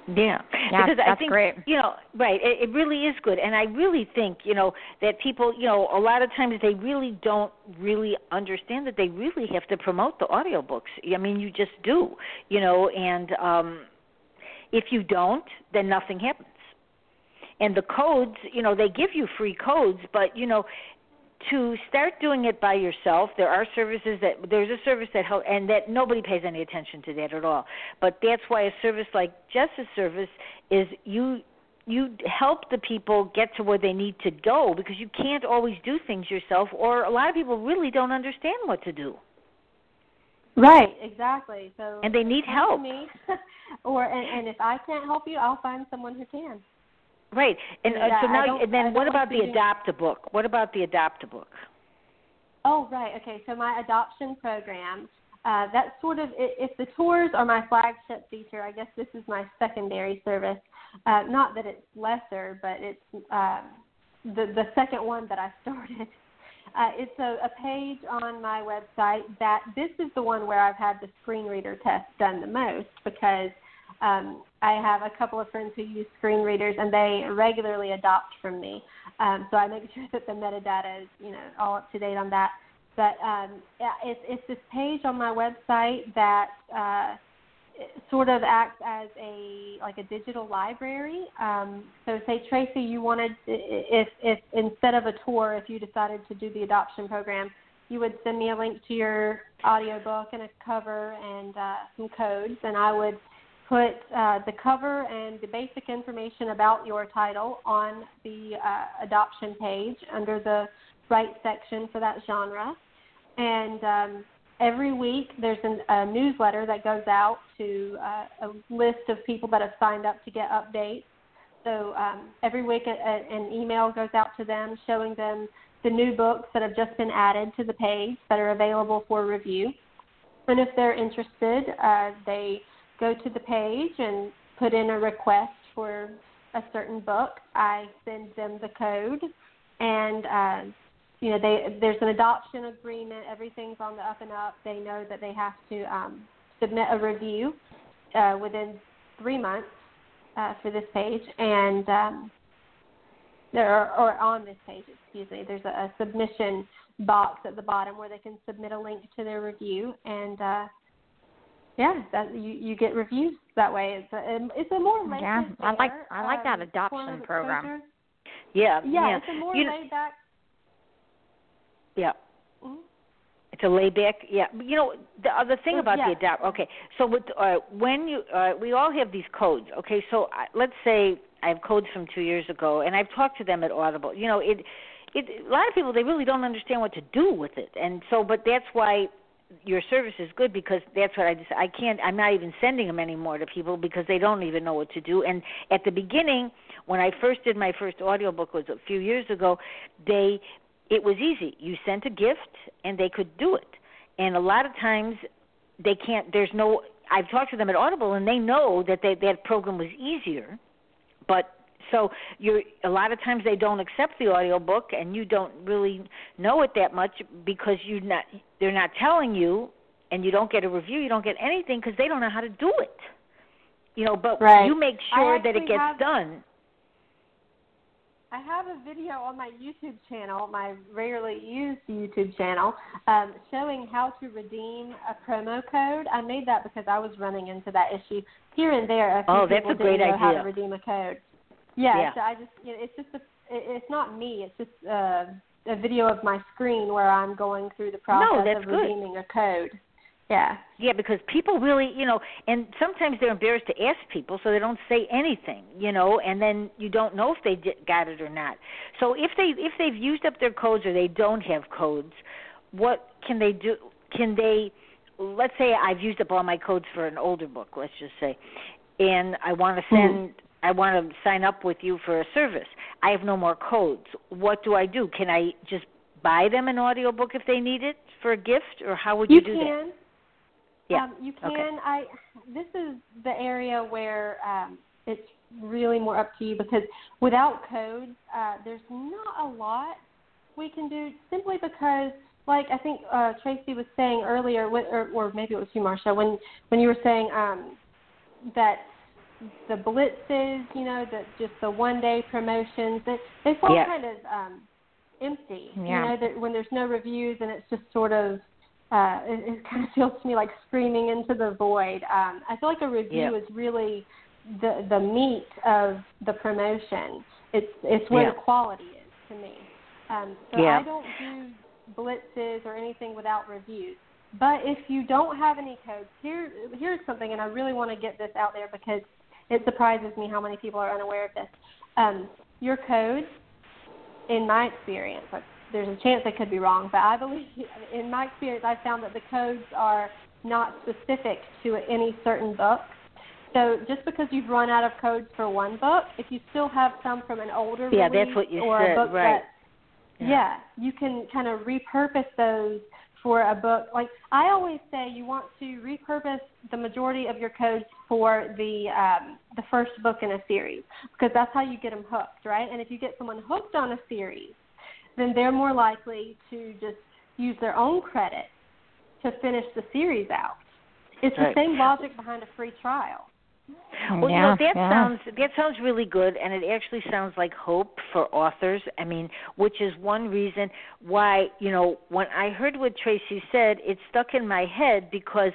Yeah, yeah, because that's I think, great. you know, right, it, it really is good. And I really think, you know, that people, you know, a lot of times they really don't really understand that they really have to promote the audiobooks. I mean, you just do, you know, and um, if you don't, then nothing happens. And the codes, you know, they give you free codes, but, you know, to start doing it by yourself, there are services that there's a service that help, and that nobody pays any attention to that at all. But that's why a service like Jess's service is you you help the people get to where they need to go because you can't always do things yourself, or a lot of people really don't understand what to do. Right, exactly. So and they need help. Me, or and, and if I can't help you, I'll find someone who can. Right, and yeah, uh, so now, and then what about the adopt a book? What about the adopt a book? Oh, right. Okay, so my adoption program uh, that's sort of, if the tours are my flagship feature, I guess this is my secondary service. Uh, not that it's lesser, but it's uh, the, the second one that I started. Uh, it's a, a page on my website that this is the one where I've had the screen reader test done the most, because um, I have a couple of friends who use screen readers, and they regularly adopt from me. Um, so I make sure that the metadata is, you know, all up to date on that. But um, it's, it's this page on my website that uh, sort of acts as a like a digital library. Um, so say, Tracy, you wanted, if, if instead of a tour, if you decided to do the adoption program, you would send me a link to your audiobook and a cover and uh, some codes, and I would put uh, the cover and the basic information about your title on the uh, adoption page under the right section for that genre. And um, every week there's an, a newsletter that goes out to uh, a list of people that have signed up to get updates. So um, every week a, a, an email goes out to them showing them the new books that have just been added to the page that are available for review. And if they're interested, uh, they go to the page and put in a request for a certain book. I send them the code, and uh, you know, they, there's an adoption agreement. Everything's on the up and up. They know that they have to um, submit a review uh, within three months uh, for this page, and um, there are, or on this page, excuse me. There's a, a submission box at the bottom where they can submit a link to their review, and uh, yeah, that, you, you get reviews that way. It's a, it's a more yeah, I like I like that um, adoption program. Yeah, yeah, yeah, it's a more you laid back. Yeah. Mm-hmm. It's a layback. Yeah. You know, the other thing oh, about yeah. the adapt. Okay. So with, uh, when you, uh, we all have these codes. Okay. So I, let's say I have codes from two years ago, and I've talked to them at Audible. You know, it, it. A lot of people, they really don't understand what to do with it, and so. But that's why your service is good, because that's what I just. I can't. I'm not even sending them anymore to people because they don't even know what to do. And at the beginning, when I first did my first audiobook was a few years ago, they. It was easy. You sent a gift, and they could do it. And a lot of times, they can't. There's no. I've talked to them at Audible, and they know that they, that program was easier. But so you're. A lot of times, they don't accept the audiobook, and you don't really know it that much because you not. They're not telling you, and you don't get a review. You don't get anything because they don't know how to do it. You know, but right. you make sure that it gets have- done. I have a video on my YouTube channel, my rarely used YouTube channel, um, showing how to redeem a promo code. I made that because I was running into that issue here and there. Oh, that's a great idea. How to redeem a code? Yeah, yeah. So I just, you know, it's just a, it's not me. It's just a, a video of my screen where I'm going through the process no, of good. redeeming a code. Yeah. Yeah, because people really, you know, and sometimes they're embarrassed to ask people, so they don't say anything, you know, and then you don't know if they did, got it or not. So if they if they've used up their codes or they don't have codes, what can they do? Can they, let's say I've used up all my codes for an older book, let's just say, and I want to send, mm-hmm. I want to sign up with you for a service. I have no more codes. What do I do? Can I just buy them an audiobook if they need it for a gift, or how would you, you do can. that? Yeah. Um, you can. Okay. I. This is the area where um, it's really more up to you, because without codes, uh, there's not a lot we can do, simply because, like I think uh, Tracy was saying earlier, or, or maybe it was you, Marcia, when, when you were saying um, that the blitzes, you know, that just the one-day promotions, they, they fall yeah. kind of um, empty. Yeah. You know, that when there's no reviews and it's just sort of. Uh, it, it kind of feels to me like screaming into the void. Um, I feel like a review yeah. is really the the meat of the promotion. It's it's where yeah. the quality is to me. Um, so yeah. I don't do blitzes or anything without reviews. But if you don't have any codes, here here's something, and I really want to get this out there because it surprises me how many people are unaware of this. Um, your codes, in my experience, like, there's a chance I could be wrong, but I believe, in my experience, I found that the codes are not specific to any certain book. So just because you've run out of codes for one book, if you still have some from an older yeah, release that's what you or said, a book right. that, yeah. yeah, you can kind of repurpose those for a book. Like I always say, you want to repurpose the majority of your codes for the um, the first book in a series, because that's how you get them hooked, right? And if you get someone hooked on a series, then they're more likely to just use their own credit to finish the series out. It's right. The same logic behind a free trial. Well, yeah, you know, that yeah. sounds that sounds really good, and it actually sounds like hope for authors. I mean, which is one reason why, you know, when I heard what Traci said, it stuck in my head, because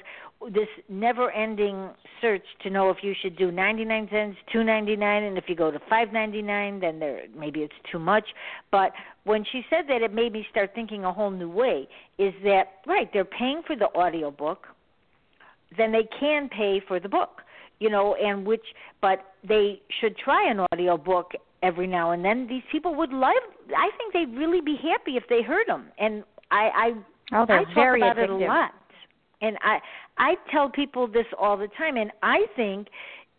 this never-ending search to know if you should do ninety-nine cents, two ninety-nine, and if you go to five ninety-nine, then there maybe it's too much. But when she said that, it made me start thinking a whole new way. Is that right? They're paying for the audiobook, then they can pay for the book. You know, and which, but they should try an audiobook every now and then. These people would love, I think they'd really be happy if they heard them. And I, I, oh, I talk very about addictive. It a lot. And I, I tell people this all the time. And I think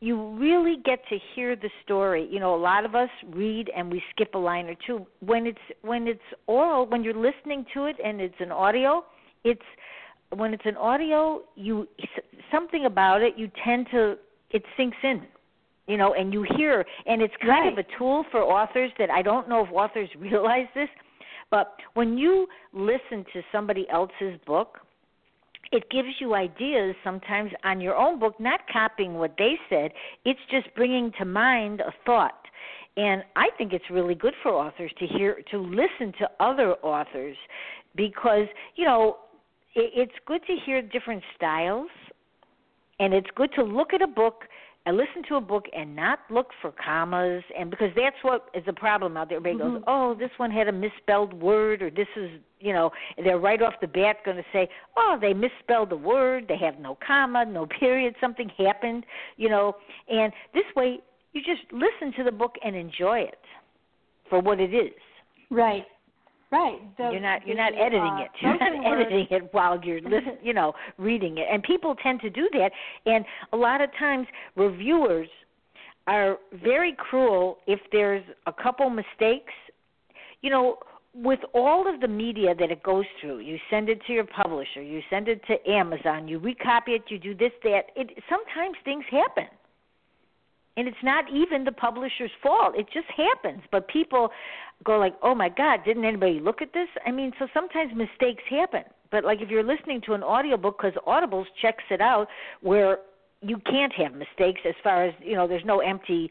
you really get to hear the story. You know, a lot of us read and we skip a line or two. When it's, when it's oral, when you're listening to it and it's an audio, it's, when it's an audio, you, something about it, you tend to, it sinks in, you know, and you hear, and it's kind right. of a tool for authors that I don't know if authors realize this, but when you listen to somebody else's book, it gives you ideas sometimes on your own book, not copying what they said. It's just bringing to mind a thought. And I think it's really good for authors to hear, to listen to other authors, because, you know, it, it's good to hear different styles. And it's good to look at a book and listen to a book and not look for commas, and because that's what is the problem out there. Everybody mm-hmm. goes, oh, this one had a misspelled word, or this is, you know, they're right off the bat going to say, oh, they misspelled the word, they have no comma, no period, something happened, you know. And this way you just listen to the book and enjoy it for what it is. Right. Right. So you're not you're not the, editing uh, it. You're not editing it while you're listening, you know, reading it. And people tend to do that. And a lot of times reviewers are very cruel if there's a couple mistakes. You know, with all of the media that it goes through, you send it to your publisher, you send it to Amazon, you recopy it, you do this, that. It sometimes things happen. And it's not even the publisher's fault. It just happens. But people go like, oh, my God, didn't anybody look at this? I mean, so sometimes mistakes happen. But, like, if you're listening to an audiobook, because Audible checks it out where you can't have mistakes as far as, you know, there's no empty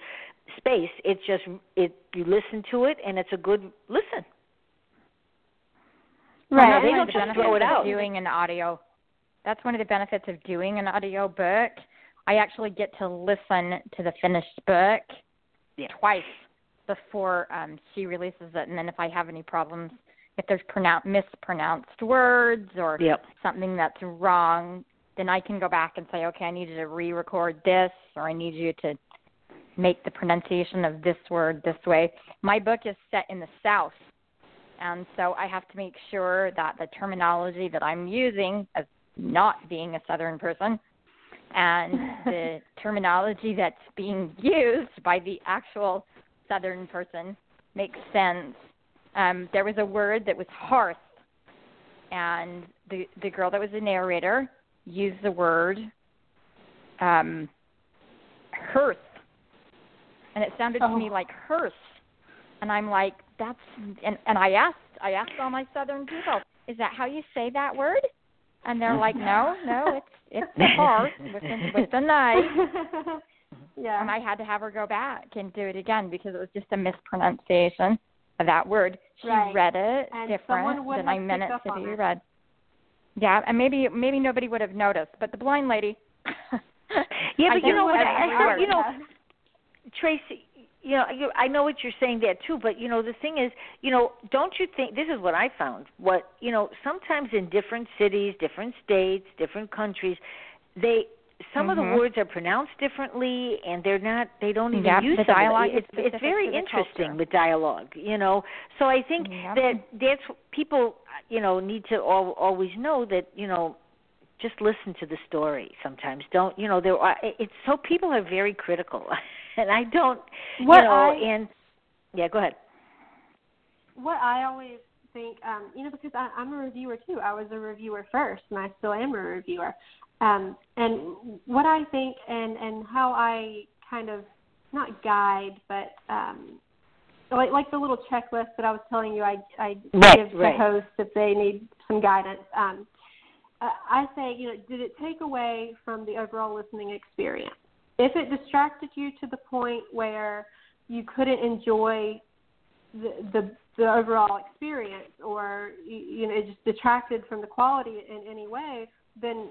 space. It's just it you listen to it, and it's a good listen. Right. Well, no, they don't just throw it out. Doing an audio. That's one of the benefits of doing an audio book. I actually get to listen to the finished book yeah. twice before um, she releases it. And then if I have any problems, if there's pronoun- mispronounced words or yep. something that's wrong, then I can go back and say, okay, I need you to re-record this, or I need you to make the pronunciation of this word this way. My book is set in the South, and so I have to make sure that the terminology that I'm using, as not being a Southern person, and the terminology that's being used by the actual Southern person makes sense. Um, there was a word that was hearth, and the the girl that was the narrator used the word um, hearth, and it sounded oh. to me like hearse. And I'm like, that's and, and I asked I asked all my Southern people, is that how you say that word? And they're like, no, no, it's it's the hearth with the, with the knife. Yeah. And I had to have her go back and do it again because it was just a mispronunciation of that word. She right. read it and different than I meant it to be read. Yeah, and maybe maybe nobody would have noticed, but the blind lady. Yeah, but you know what? I heard, you know, Traci. You know, I know what you're saying there, too, but, you know, the thing is, you know, don't you think – this is what I found. What, you know, sometimes in different cities, different states, different countries, they some mm-hmm. of the words are pronounced differently, and they're not – they don't even yep, use the dialogue. It's, it's very interesting culture. With dialogue, you know. So I think yep. that that's – people, you know, need to all, always know that, you know, just listen to the story sometimes. Don't – you know, there are, it's so people are very critical. And I don't, what you know, I, and, yeah, go ahead. What I always think, um, you know, because I, I'm a reviewer too. I was a reviewer first, and I still am a reviewer. Um, and what I think and, and how I kind of, not guide, but um, like, like the little checklist that I was telling you I, I right, give to right. hosts if they need some guidance. Um, I say, you know, did it take away from the overall listening experience? If it distracted you to the point where you couldn't enjoy the, the, the overall experience, or, you know, it just detracted from the quality in any way, then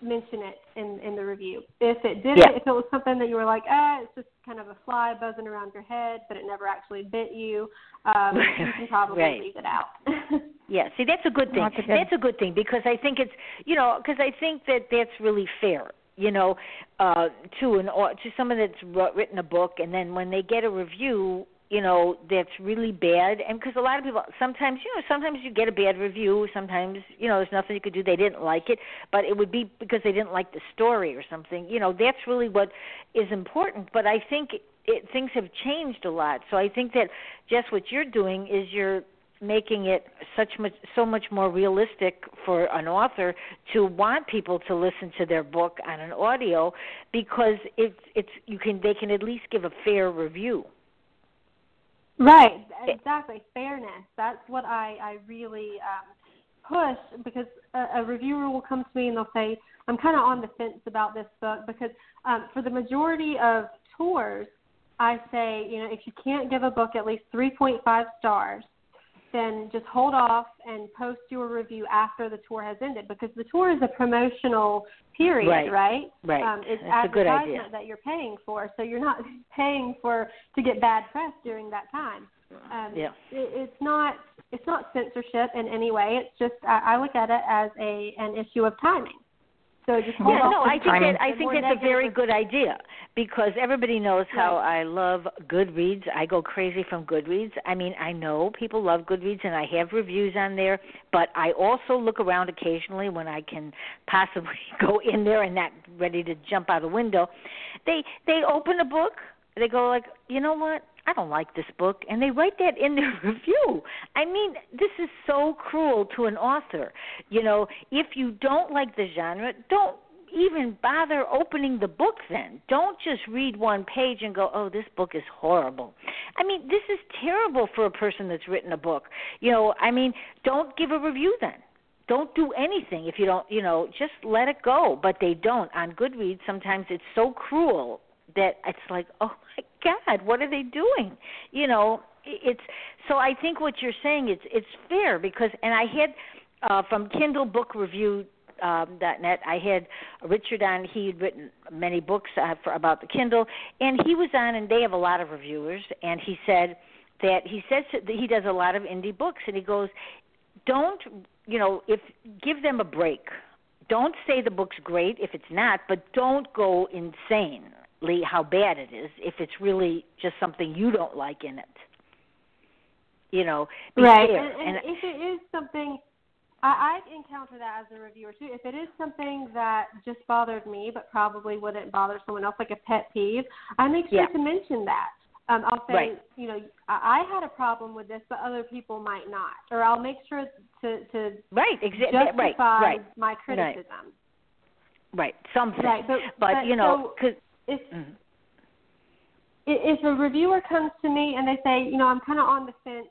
mention it in, in the review. If it didn't, yeah. if it was something that you were like, ah, it's just kind of a fly buzzing around your head, but it never actually bit you, um, you can probably right. leave it out. Yeah, see, that's a good thing. That's a good, that's a good thing because I think it's, you know, because I think that that's really fair, you know, uh, to an to someone that's written a book, and then when they get a review, you know, that's really bad. And because a lot of people, sometimes, you know, sometimes you get a bad review. Sometimes, you know, there's nothing you could do. They didn't like it, but it would be because they didn't like the story or something. You know, that's really what is important. But I think it, things have changed a lot. So I think that just what you're doing is you're making it such much, so much more realistic for an author to want people to listen to their book on an audio, because it's, it's, you can, they can at least give a fair review. Right, exactly, fairness. That's what I, I really um, push, because a, a reviewer will come to me and they'll say, I'm kind of on the fence about this book, because um, for the majority of tours, I say, you know, if you can't give a book at least three point five stars, then just hold off and post your review after the tour has ended, because the tour is a promotional period, right? Right. right. Um, it's That's advertisement a good idea. That you're paying for, so you're not paying for to get bad press during that time. Um, yeah. It, it's not it's not censorship in any way. It's just I, I look at it as a an issue of timing. So just yeah, no, I think that, I think that's a very good idea, because everybody knows how I love Goodreads. I go crazy from Goodreads. I mean, I know people love Goodreads, and I have reviews on there, but I also look around occasionally when I can possibly go in there and not ready to jump out a window. They they open a book. They go like, you know what? I don't like this book, and they write that in their review. I mean, this is so cruel to an author. You know, if you don't like the genre, don't even bother opening the book then. Don't just read one page and go, oh, this book is horrible. I mean, this is terrible for a person that's written a book. You know, I mean, don't give a review then. Don't do anything if you don't, you know, just let it go. But they don't. On Goodreads, sometimes it's so cruel that it's like, oh, my God, what are they doing? You know, it's so I think what you're saying, it's it's fair, because, and I had uh, from Kindle Book Review dot net, I had Richard on. He had written many books uh, for, about the Kindle, and he was on, and they have a lot of reviewers, and he said that he says that he does a lot of indie books, and he goes, don't, you know, if give them a break. Don't say the book's great if it's not, but don't go insane. How bad it is, if it's really just something you don't like in it, you know. Right. And, and, and if it is something, I, I encounter that as a reviewer too. If it is something that just bothered me, but probably wouldn't bother someone else, like a pet peeve, I make sure yeah. to mention that. Um, I'll say, right. you know, I, I had a problem with this, but other people might not, or I'll make sure to to right. Exa- justify right. Right. my criticism. Right. right. Something. Right. But, but, but you know, because. So, If mm-hmm. if a reviewer comes to me and they say, you know, I'm kind of on the fence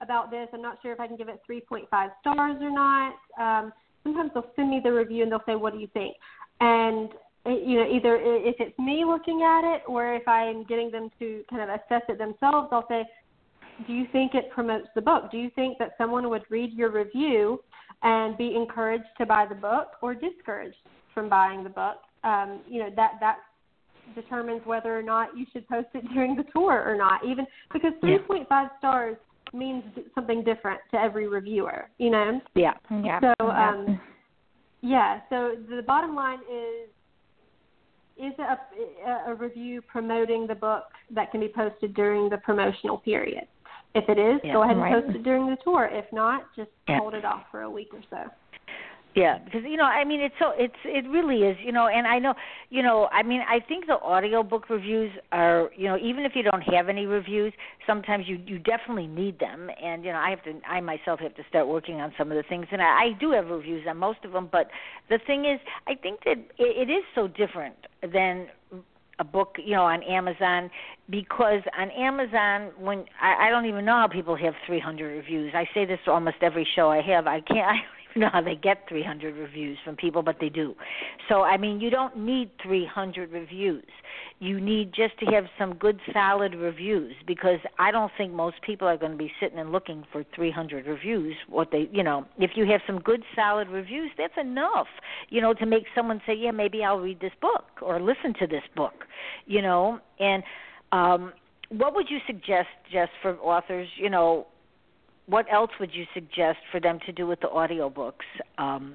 about this, I'm not sure if I can give it three point five stars or not, um, sometimes they'll send me the review and they'll say, what do you think? And, you know, either if it's me looking at it or if I'm getting them to kind of assess it themselves, they'll say, do you think it promotes the book? Do you think that someone would read your review and be encouraged to buy the book or discouraged from buying the book? Um, you know, that that's determines whether or not you should post it during the tour or not, even because three point five yeah. stars means something different to every reviewer, you know? Yeah. yeah. So, yeah. Um, yeah, so the bottom line is, is a, a review promoting the book that can be posted during the promotional period? If it is, yeah. go ahead and right. post it during the tour. If not, just yeah. hold it off for a week or so. Yeah, because, you know, I mean, it's so it's it really is, you know, and I know, you know, I mean, I think the audiobook reviews are, you know, even if you don't have any reviews, sometimes you, you definitely need them. And, you know, I have to, I myself have to start working on some of the things. And I, I do have reviews on most of them. But the thing is, I think that it, it is so different than a book, you know, on Amazon, because on Amazon, when I, I don't even know how people have three hundred reviews. I say this to almost every show I have. I can't. I, No, they get three hundred reviews from people, but they do. So, I mean, you don't need three hundred reviews. You need just to have some good, solid reviews, because I don't think most people are going to be sitting and looking for three hundred reviews. What they, you know, if you have some good, solid reviews, that's enough, you know, to make someone say, yeah, maybe I'll read this book or listen to this book, you know. And um, what would you suggest just for authors, you know, what else would you suggest for them to do with the audiobooks? Um,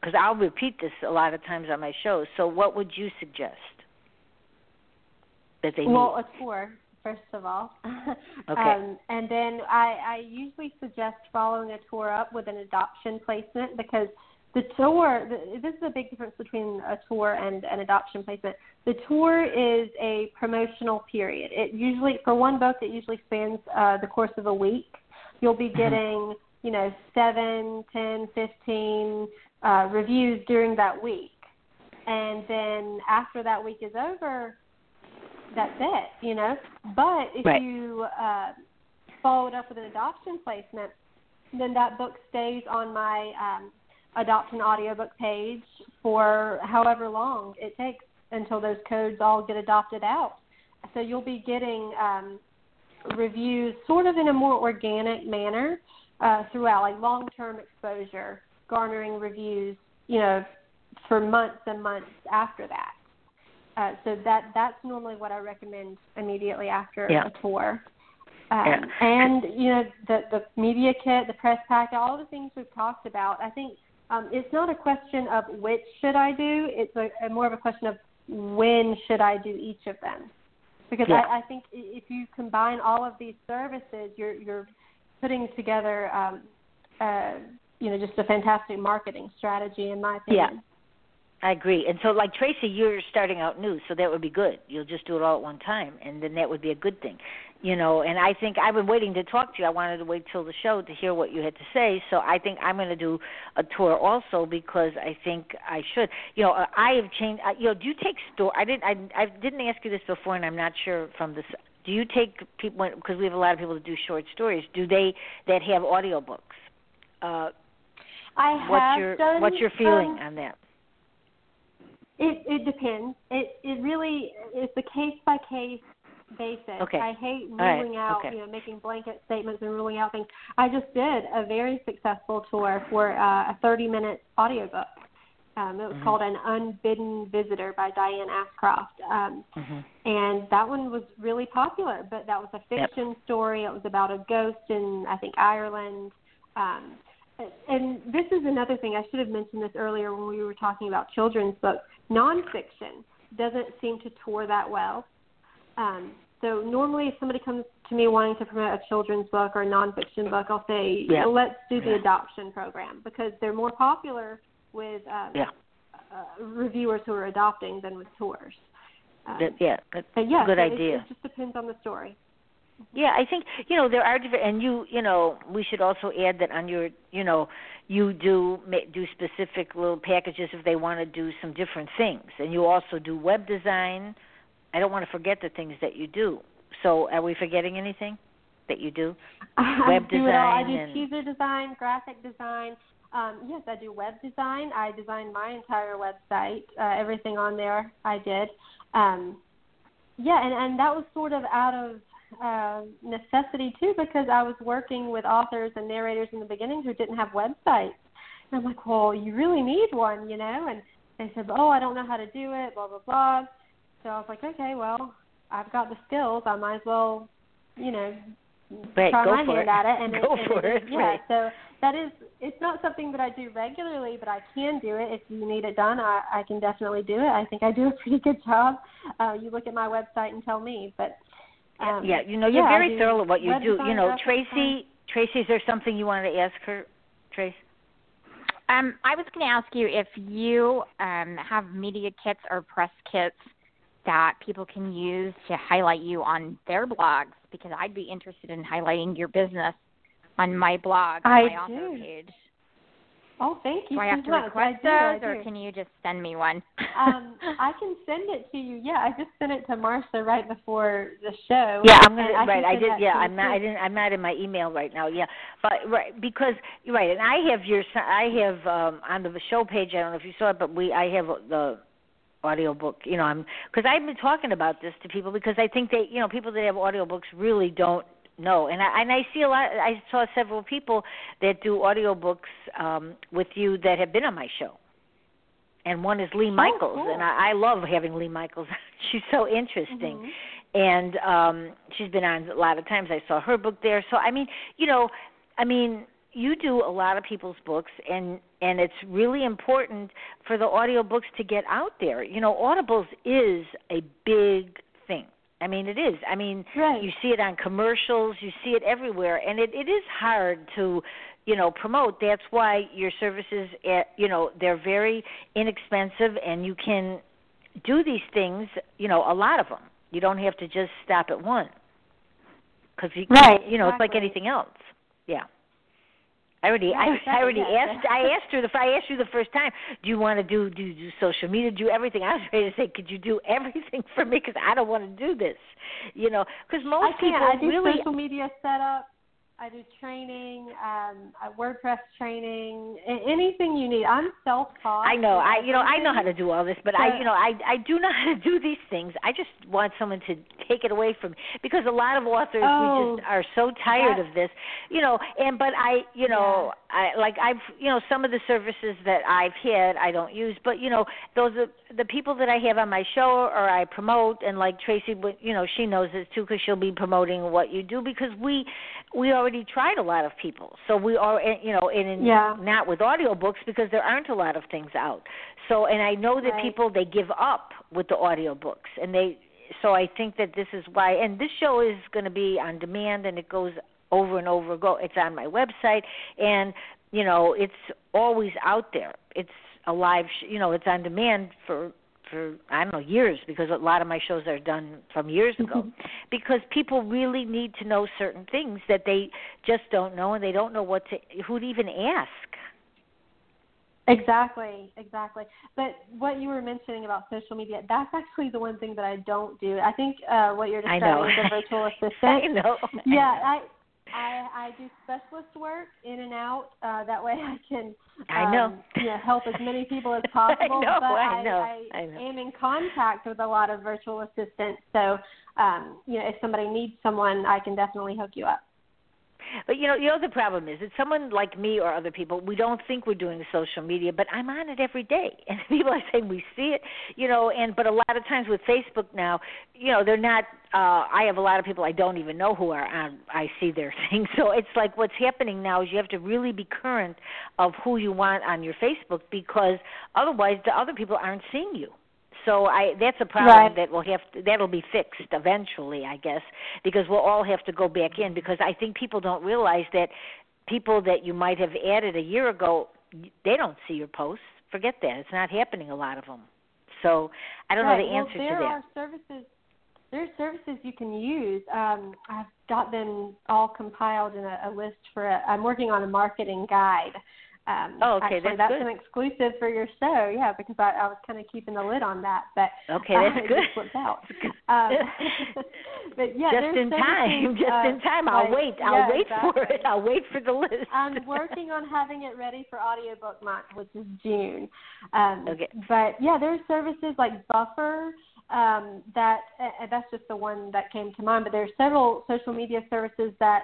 because I'll repeat this a lot of times on my shows. So what would you suggest that they need? Well, a tour, first of all. Okay. Um, and then I, I usually suggest following a tour up with an adoption placement, because the tour, the, this is a big difference between a tour and an adoption placement. The tour is a promotional period. It usually, for one book, it usually spans uh, the course of a week. You'll be getting, you know, seven, ten, fifteen uh, reviews during that week. And then after that week is over, that's it, you know. But if right. you uh, follow it up with an adoption placement, then that book stays on my um, Adopt an Audiobook page for however long it takes until those codes all get adopted out. So you'll be getting um, – reviews sort of in a more organic manner uh, throughout, like long-term exposure, garnering reviews, you know, for months and months after that. Uh, so that that's normally what I recommend immediately after yeah. a tour. Um, yeah. And, you know, the, the media kit, the press pack, all the things we've talked about, I think um, it's not a question of which should I do. It's a, a more of a question of when should I do each of them. Because yeah. I, I think if you combine all of these services, you're you're putting together, um, uh, you know, just a fantastic marketing strategy, in my opinion. Yeah, I agree. And so, like, Traci, you're starting out new, so that would be good. You'll just do it all at one time, and then that would be a good thing. You know, and I think I've been waiting to talk to you. I wanted to wait till the show to hear what you had to say. So I think I'm going to do a tour also, because I think I should. You know, I have changed. You know, do you take store? I didn't. I, I didn't ask you this before, and I'm not sure from this. Do you take people, because we have a lot of people that do short stories? Do they that have audiobooks? Uh, I have what's your, done. What's your feeling um, on that? It it depends. It it really it's a case by case. Basis. Okay. I hate ruling right. out, okay. you know, making blanket statements and ruling out things. I just did a very successful tour for uh, a thirty-minute audiobook. Um, it was mm-hmm. called An Unbidden Visitor by Diane Ashcroft. Um, mm-hmm. And that one was really popular, but that was a fiction yep. story. It was about a ghost in, I think, Ireland. Um, and this is another thing. I should have mentioned this earlier when we were talking about children's books. Nonfiction doesn't seem to tour that well. Um, so normally if somebody comes to me wanting to promote a children's book or a nonfiction book, I'll say, yeah. let's do the yeah. adoption program, because they're more popular with um, yeah. uh, reviewers who are adopting than with tours. Um, that, yeah, that's yeah, a good so idea. It, it just depends on the story. Yeah, I think, you know, there are different, and you, you know, we should also add that on your, you know, you do do specific little packages if they want to do some different things. And you also do web design. I don't want to forget the things that you do. So are we forgetting anything that you do? Web I do design. It all. I do and teaser design, graphic design. Um, yes, I do web design. I designed my entire website. Uh, everything on there I did. Um, yeah, and, and that was sort of out of uh, necessity, too, because I was working with authors and narrators in the beginning who didn't have websites. And I'm like, well, you really need one, you know? And they said, oh, I don't know how to do it, blah, blah, blah. So I was like, okay, well, I've got the skills. I might as well, you know, right, try my hand it. at it. And go it, for it. it. Yeah, right. So that is, it's not something that I do regularly, but I can do it. If you need it done, I, I can definitely do it. I think I do a pretty good job. Uh, you look at my website and tell me. But um, yeah, you know, you're yeah, very thorough at what you do. You know, Traci, Traci, is there something you wanted to ask her, Traci? Um, I was going to ask you if you um, have media kits or press kits that people can use to highlight you on their blogs, because I'd be interested in highlighting your business on my blog, on I my do. author page. Oh, thank you. Do I have to request those, or can you just send me one? um, I can send it to you. Yeah, I just sent it to Marcia right before the show. Yeah, I'm gonna, right. I, I did. Yeah, I'm not. I didn't. I'm not in my email right now. Yeah, but right because right, and I have your. I have um, on the show page. I don't know if you saw it, but we. I have the audiobook. You know, I'm because I've been talking about this to people because I think they. You know, people that have audiobooks really don't. No, and I, and I see a lot. I saw several people that do audiobooks um, with you that have been on my show, and one is Lee Michaels, oh, cool. and I, I love having Lee Michaels. She's so interesting, mm-hmm. and um, she's been on a lot of times. I saw her book there, so I mean, you know, I mean, you do a lot of people's books, and and it's really important for the audiobooks to get out there. You know, Audibles is a big thing. I mean, it is. I mean, right. you see it on commercials. You see it everywhere. And it, it is hard to, you know, promote. That's why your services, at, you know, they're very inexpensive, and you can do these things, you know, a lot of them. You don't have to just stop at one. Because, you, right. you know, exactly. it's like anything else. Yeah. I already, yeah, I, I already yeah. asked. I asked her. The, I asked you the first time. Do you want to do do, do social media? Do everything? I was ready to say, could you do everything for me? Because I don't want to do this, you know. Because most I people I do really social media setup. I do training, um, WordPress training, anything you need. I'm self-taught. I know. I you know I know how to do all this, but so, I you know I I do know how to do these things. I just want someone to take it away from me, because a lot of authors oh, we just are so tired of this, you know. And but I you know yeah. I like I've you know some of the services that I've had I don't use, but you know those are the people that I have on my show or I promote, and like Traci, you know, she knows this too because she'll be promoting what you do, because we we already. Already tried a lot of people, so we are, you know, and in, yeah. not with audiobooks because there aren't a lot of things out. So, and I know that right. people they give up with the audiobooks, and they. So I think that this is why, and this show is going to be on demand, and it goes over and over. Go, it's on my website, and you know, it's always out there. It's a live, sh- you know, it's on demand for. for, I don't know, years, because a lot of my shows are done from years ago, mm-hmm. because people really need to know certain things that they just don't know, and they don't know what to, who to even ask. Exactly, exactly. But what you were mentioning about social media, that's actually the one thing that I don't do. I think uh, what you're describing is a virtual assistant. I know. Yeah, I know. I, I, I do specialist work in and out. Uh, that way I can um, I know. You know, help as many people as possible. I know, but I, I, know, I, I know. am in contact with a lot of virtual assistants. So, um, you know, if somebody needs someone, I can definitely hook you up. But, you know, you know the problem is that someone like me or other people, we don't think we're doing the social media, but I'm on it every day. And people are saying we see it, you know, and but a lot of times with Facebook now, you know, they're not uh, – I have a lot of people I don't even know who are on – I see their thing. So it's like what's happening now is you have to really be current of who you want on your Facebook, because otherwise the other people aren't seeing you. So I, that's a problem right. that will have to, that'll be fixed eventually, I guess, because we'll all have to go back in, because I think people don't realize that people that you might have added a year ago, they don't see your posts. Forget that. It's not happening, a lot of them. So I don't right. know the well, answer there to that. There are services. There are services you can use. Um, I've got them all compiled in a, a list for a, I'm working on a marketing guide. Um, oh, okay. Actually, that's that's good. An exclusive for your show, yeah, because I, I was kind of keeping the lid on that. But, okay, that's uh, it good. Just flipped out. Um, but yeah, just in time. Just uh, in time. I'll like, wait. I'll yeah, wait exactly. for it. I'll wait for the list. I'm working on having it ready for Audiobook Month, which is June. Um, okay. But yeah, there are services like Buffer. Um, that uh, that's just the one that came to mind. But there are several social media services that.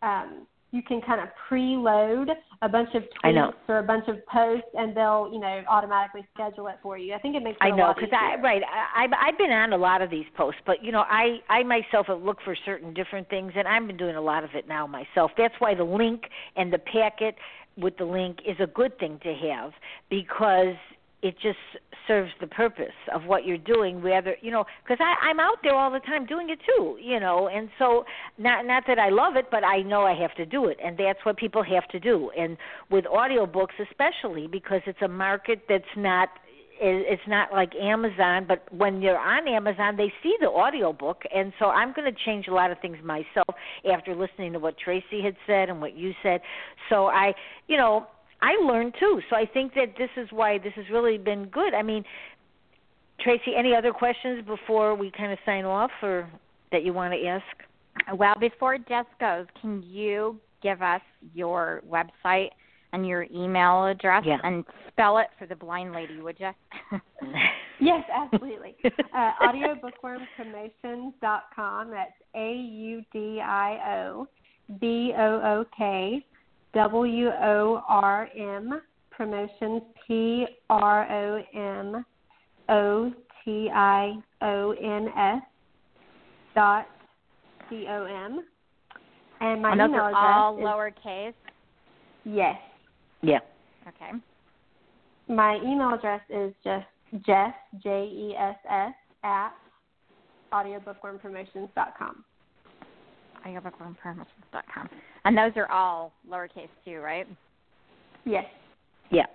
Um, You can kind of preload a bunch of tweets or a bunch of posts, and they'll, you know, automatically schedule it for you. I think it makes it I a know, lot easier. I know, because I right, I, I've been on a lot of these posts, but you know, I, I myself have looked for certain different things, and I've been doing a lot of it now myself. That's why the link and the packet with the link is a good thing to have, because it just serves the purpose of what you're doing, whether, you know, because I'm out there all the time doing it too, you know, and so not not that I love it, but I know I have to do it, and that's what people have to do. And with audiobooks especially, because it's a market that's not, it's not like Amazon, but when you're on Amazon, they see the audiobook, and so I'm going to change a lot of things myself after listening to what Traci had said and what you said. So I, you know, I learned too, so I think that this is why this has really been good. I mean, Traci, any other questions before we kind of sign off, or that you want to ask? Well, before Jess goes, can you give us your website and your email address, yeah, and spell it for the blind lady, would you? Yes, absolutely. Uh, audiobook worm promotions dot com. That's A U D I O B O O K. W O R M Promotions, P R O M O T I O N S dot C O M. And my and those email address are all is, lowercase? Yes. Yeah. Okay. My email address is just Jess, J E S S, at audiobook worm promotions dot com. audiobook worm promotions dot com. And those are all lowercase too, right? Yes. Yeah.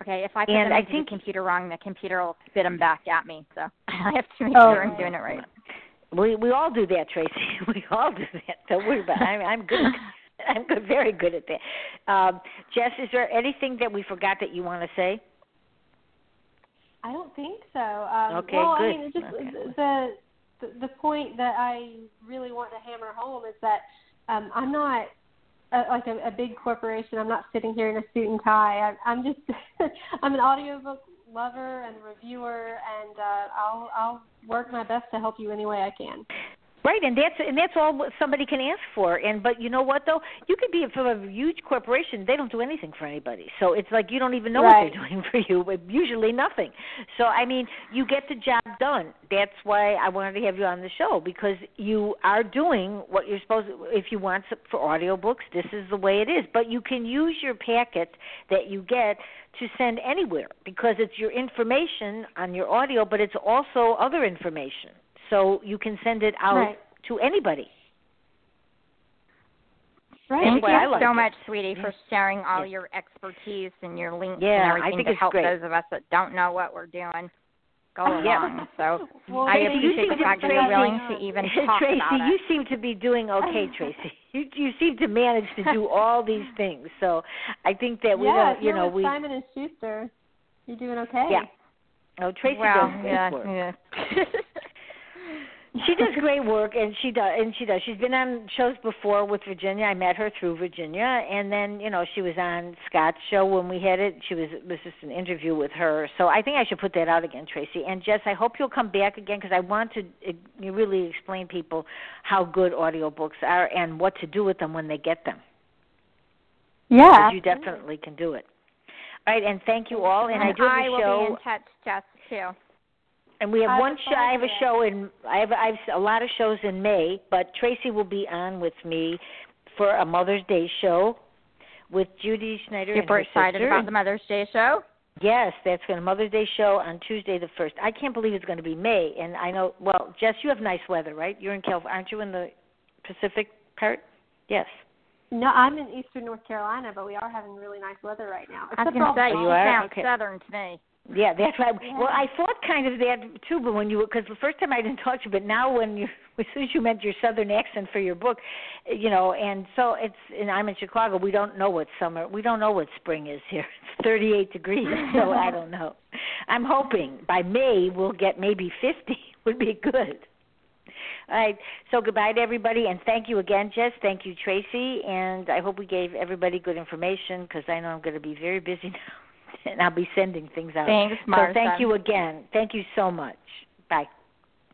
Okay, if I put and them I think the computer wrong, the computer will spit them back at me. So I have to make oh, sure I'm doing it right. We we all do that, Traci. We all do that. Don't worry about it. I'm, I'm good. I'm good, very good at that. Um, Jess, is there anything that we forgot that you want to say? I don't think so. Um, okay, well, good. I mean, just okay. the, the, the point that I really want to hammer home is that Um, I'm not a, like a, a big corporation. I'm not sitting here in a suit and tie. I, I'm just I'm an audiobook lover and reviewer, and uh, I'll I'll work my best to help you any way I can. Right, and that's and that's all somebody can ask for. And but you know what though, you could be from a huge corporation. They don't do anything for anybody, so it's like you don't even know right. what they're doing for you. But usually nothing. So I mean, you get the job done. That's why I wanted to have you on the show, because you are doing what you're supposed to. If you want some, for audiobooks, this is the way it is. But you can use your packet that you get to send anywhere, because it's your information on your audio, but it's also other information. So you can send it out right. to anybody. Right. Thank well, you like so it. much, sweetie, for sharing all yes. your expertise and your links yeah, and everything to help great. those of us that don't know what we're doing go along. Yeah. So well, I appreciate the fact that you're willing to even talk Traci, about it. Traci, you seem to be doing okay, Traci. You, you seem to manage to do all these things. So I think that we yeah, don't, you know, we Simon and Schuster, you're doing okay. Yeah. Oh, Traci well, does yeah, work. Yeah. She does great work, and she does, and she does. She's been on shows before with Virginia. I met her through Virginia, and then you know she was on Scott's show when we had it. She was it was just an interview with her. So I think I should put that out again, Traci. And Jess, I hope you'll come back again, because I want to uh, really explain people how good audiobooks are and what to do with them when they get them. Yeah, you definitely can do it. All right, and thank you all. And, and I do have I a will show. be in touch, Jess, too. And we have I one show. I have a show in. I have. I have a lot of shows in May, but Traci will be on with me for a Mother's Day show with Judy Schneider. Super and her excited sister. About the Mother's Day show. Yes, that's going to Mother's Day show on Tuesday the first. I can't believe it's going to be May, and I know. Well, Jess, you have nice weather, right? You're in California, aren't you? In the Pacific part? Yes. No, I'm in Eastern North Carolina, but we are having really nice weather right now. Except I was going to say you sound okay. southern to me. Yeah, that's right. Yeah. Well, I thought kind of that too, but when you because the first time I didn't talk to you, but now when you as soon as you meant your southern accent for your book, you know, and so it's and I'm in Chicago. We don't know what summer, we don't know what spring is here. It's thirty-eight degrees, so I don't know. I'm hoping by May we'll get maybe fifty. Would be good. All right. So goodbye to everybody, and thank you again, Jess. Thank you, Traci, and I hope we gave everybody good information, because I know I'm going to be very busy now. And I'll be sending things out. Thanks, Marcia. So thank you again. Thank you so much. Bye.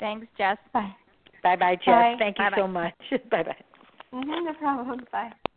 Thanks, Jess. Bye. Bye-bye, Jess. Bye. Thank you Bye-bye. so much. Bye-bye. Mm-hmm, no problem. Bye.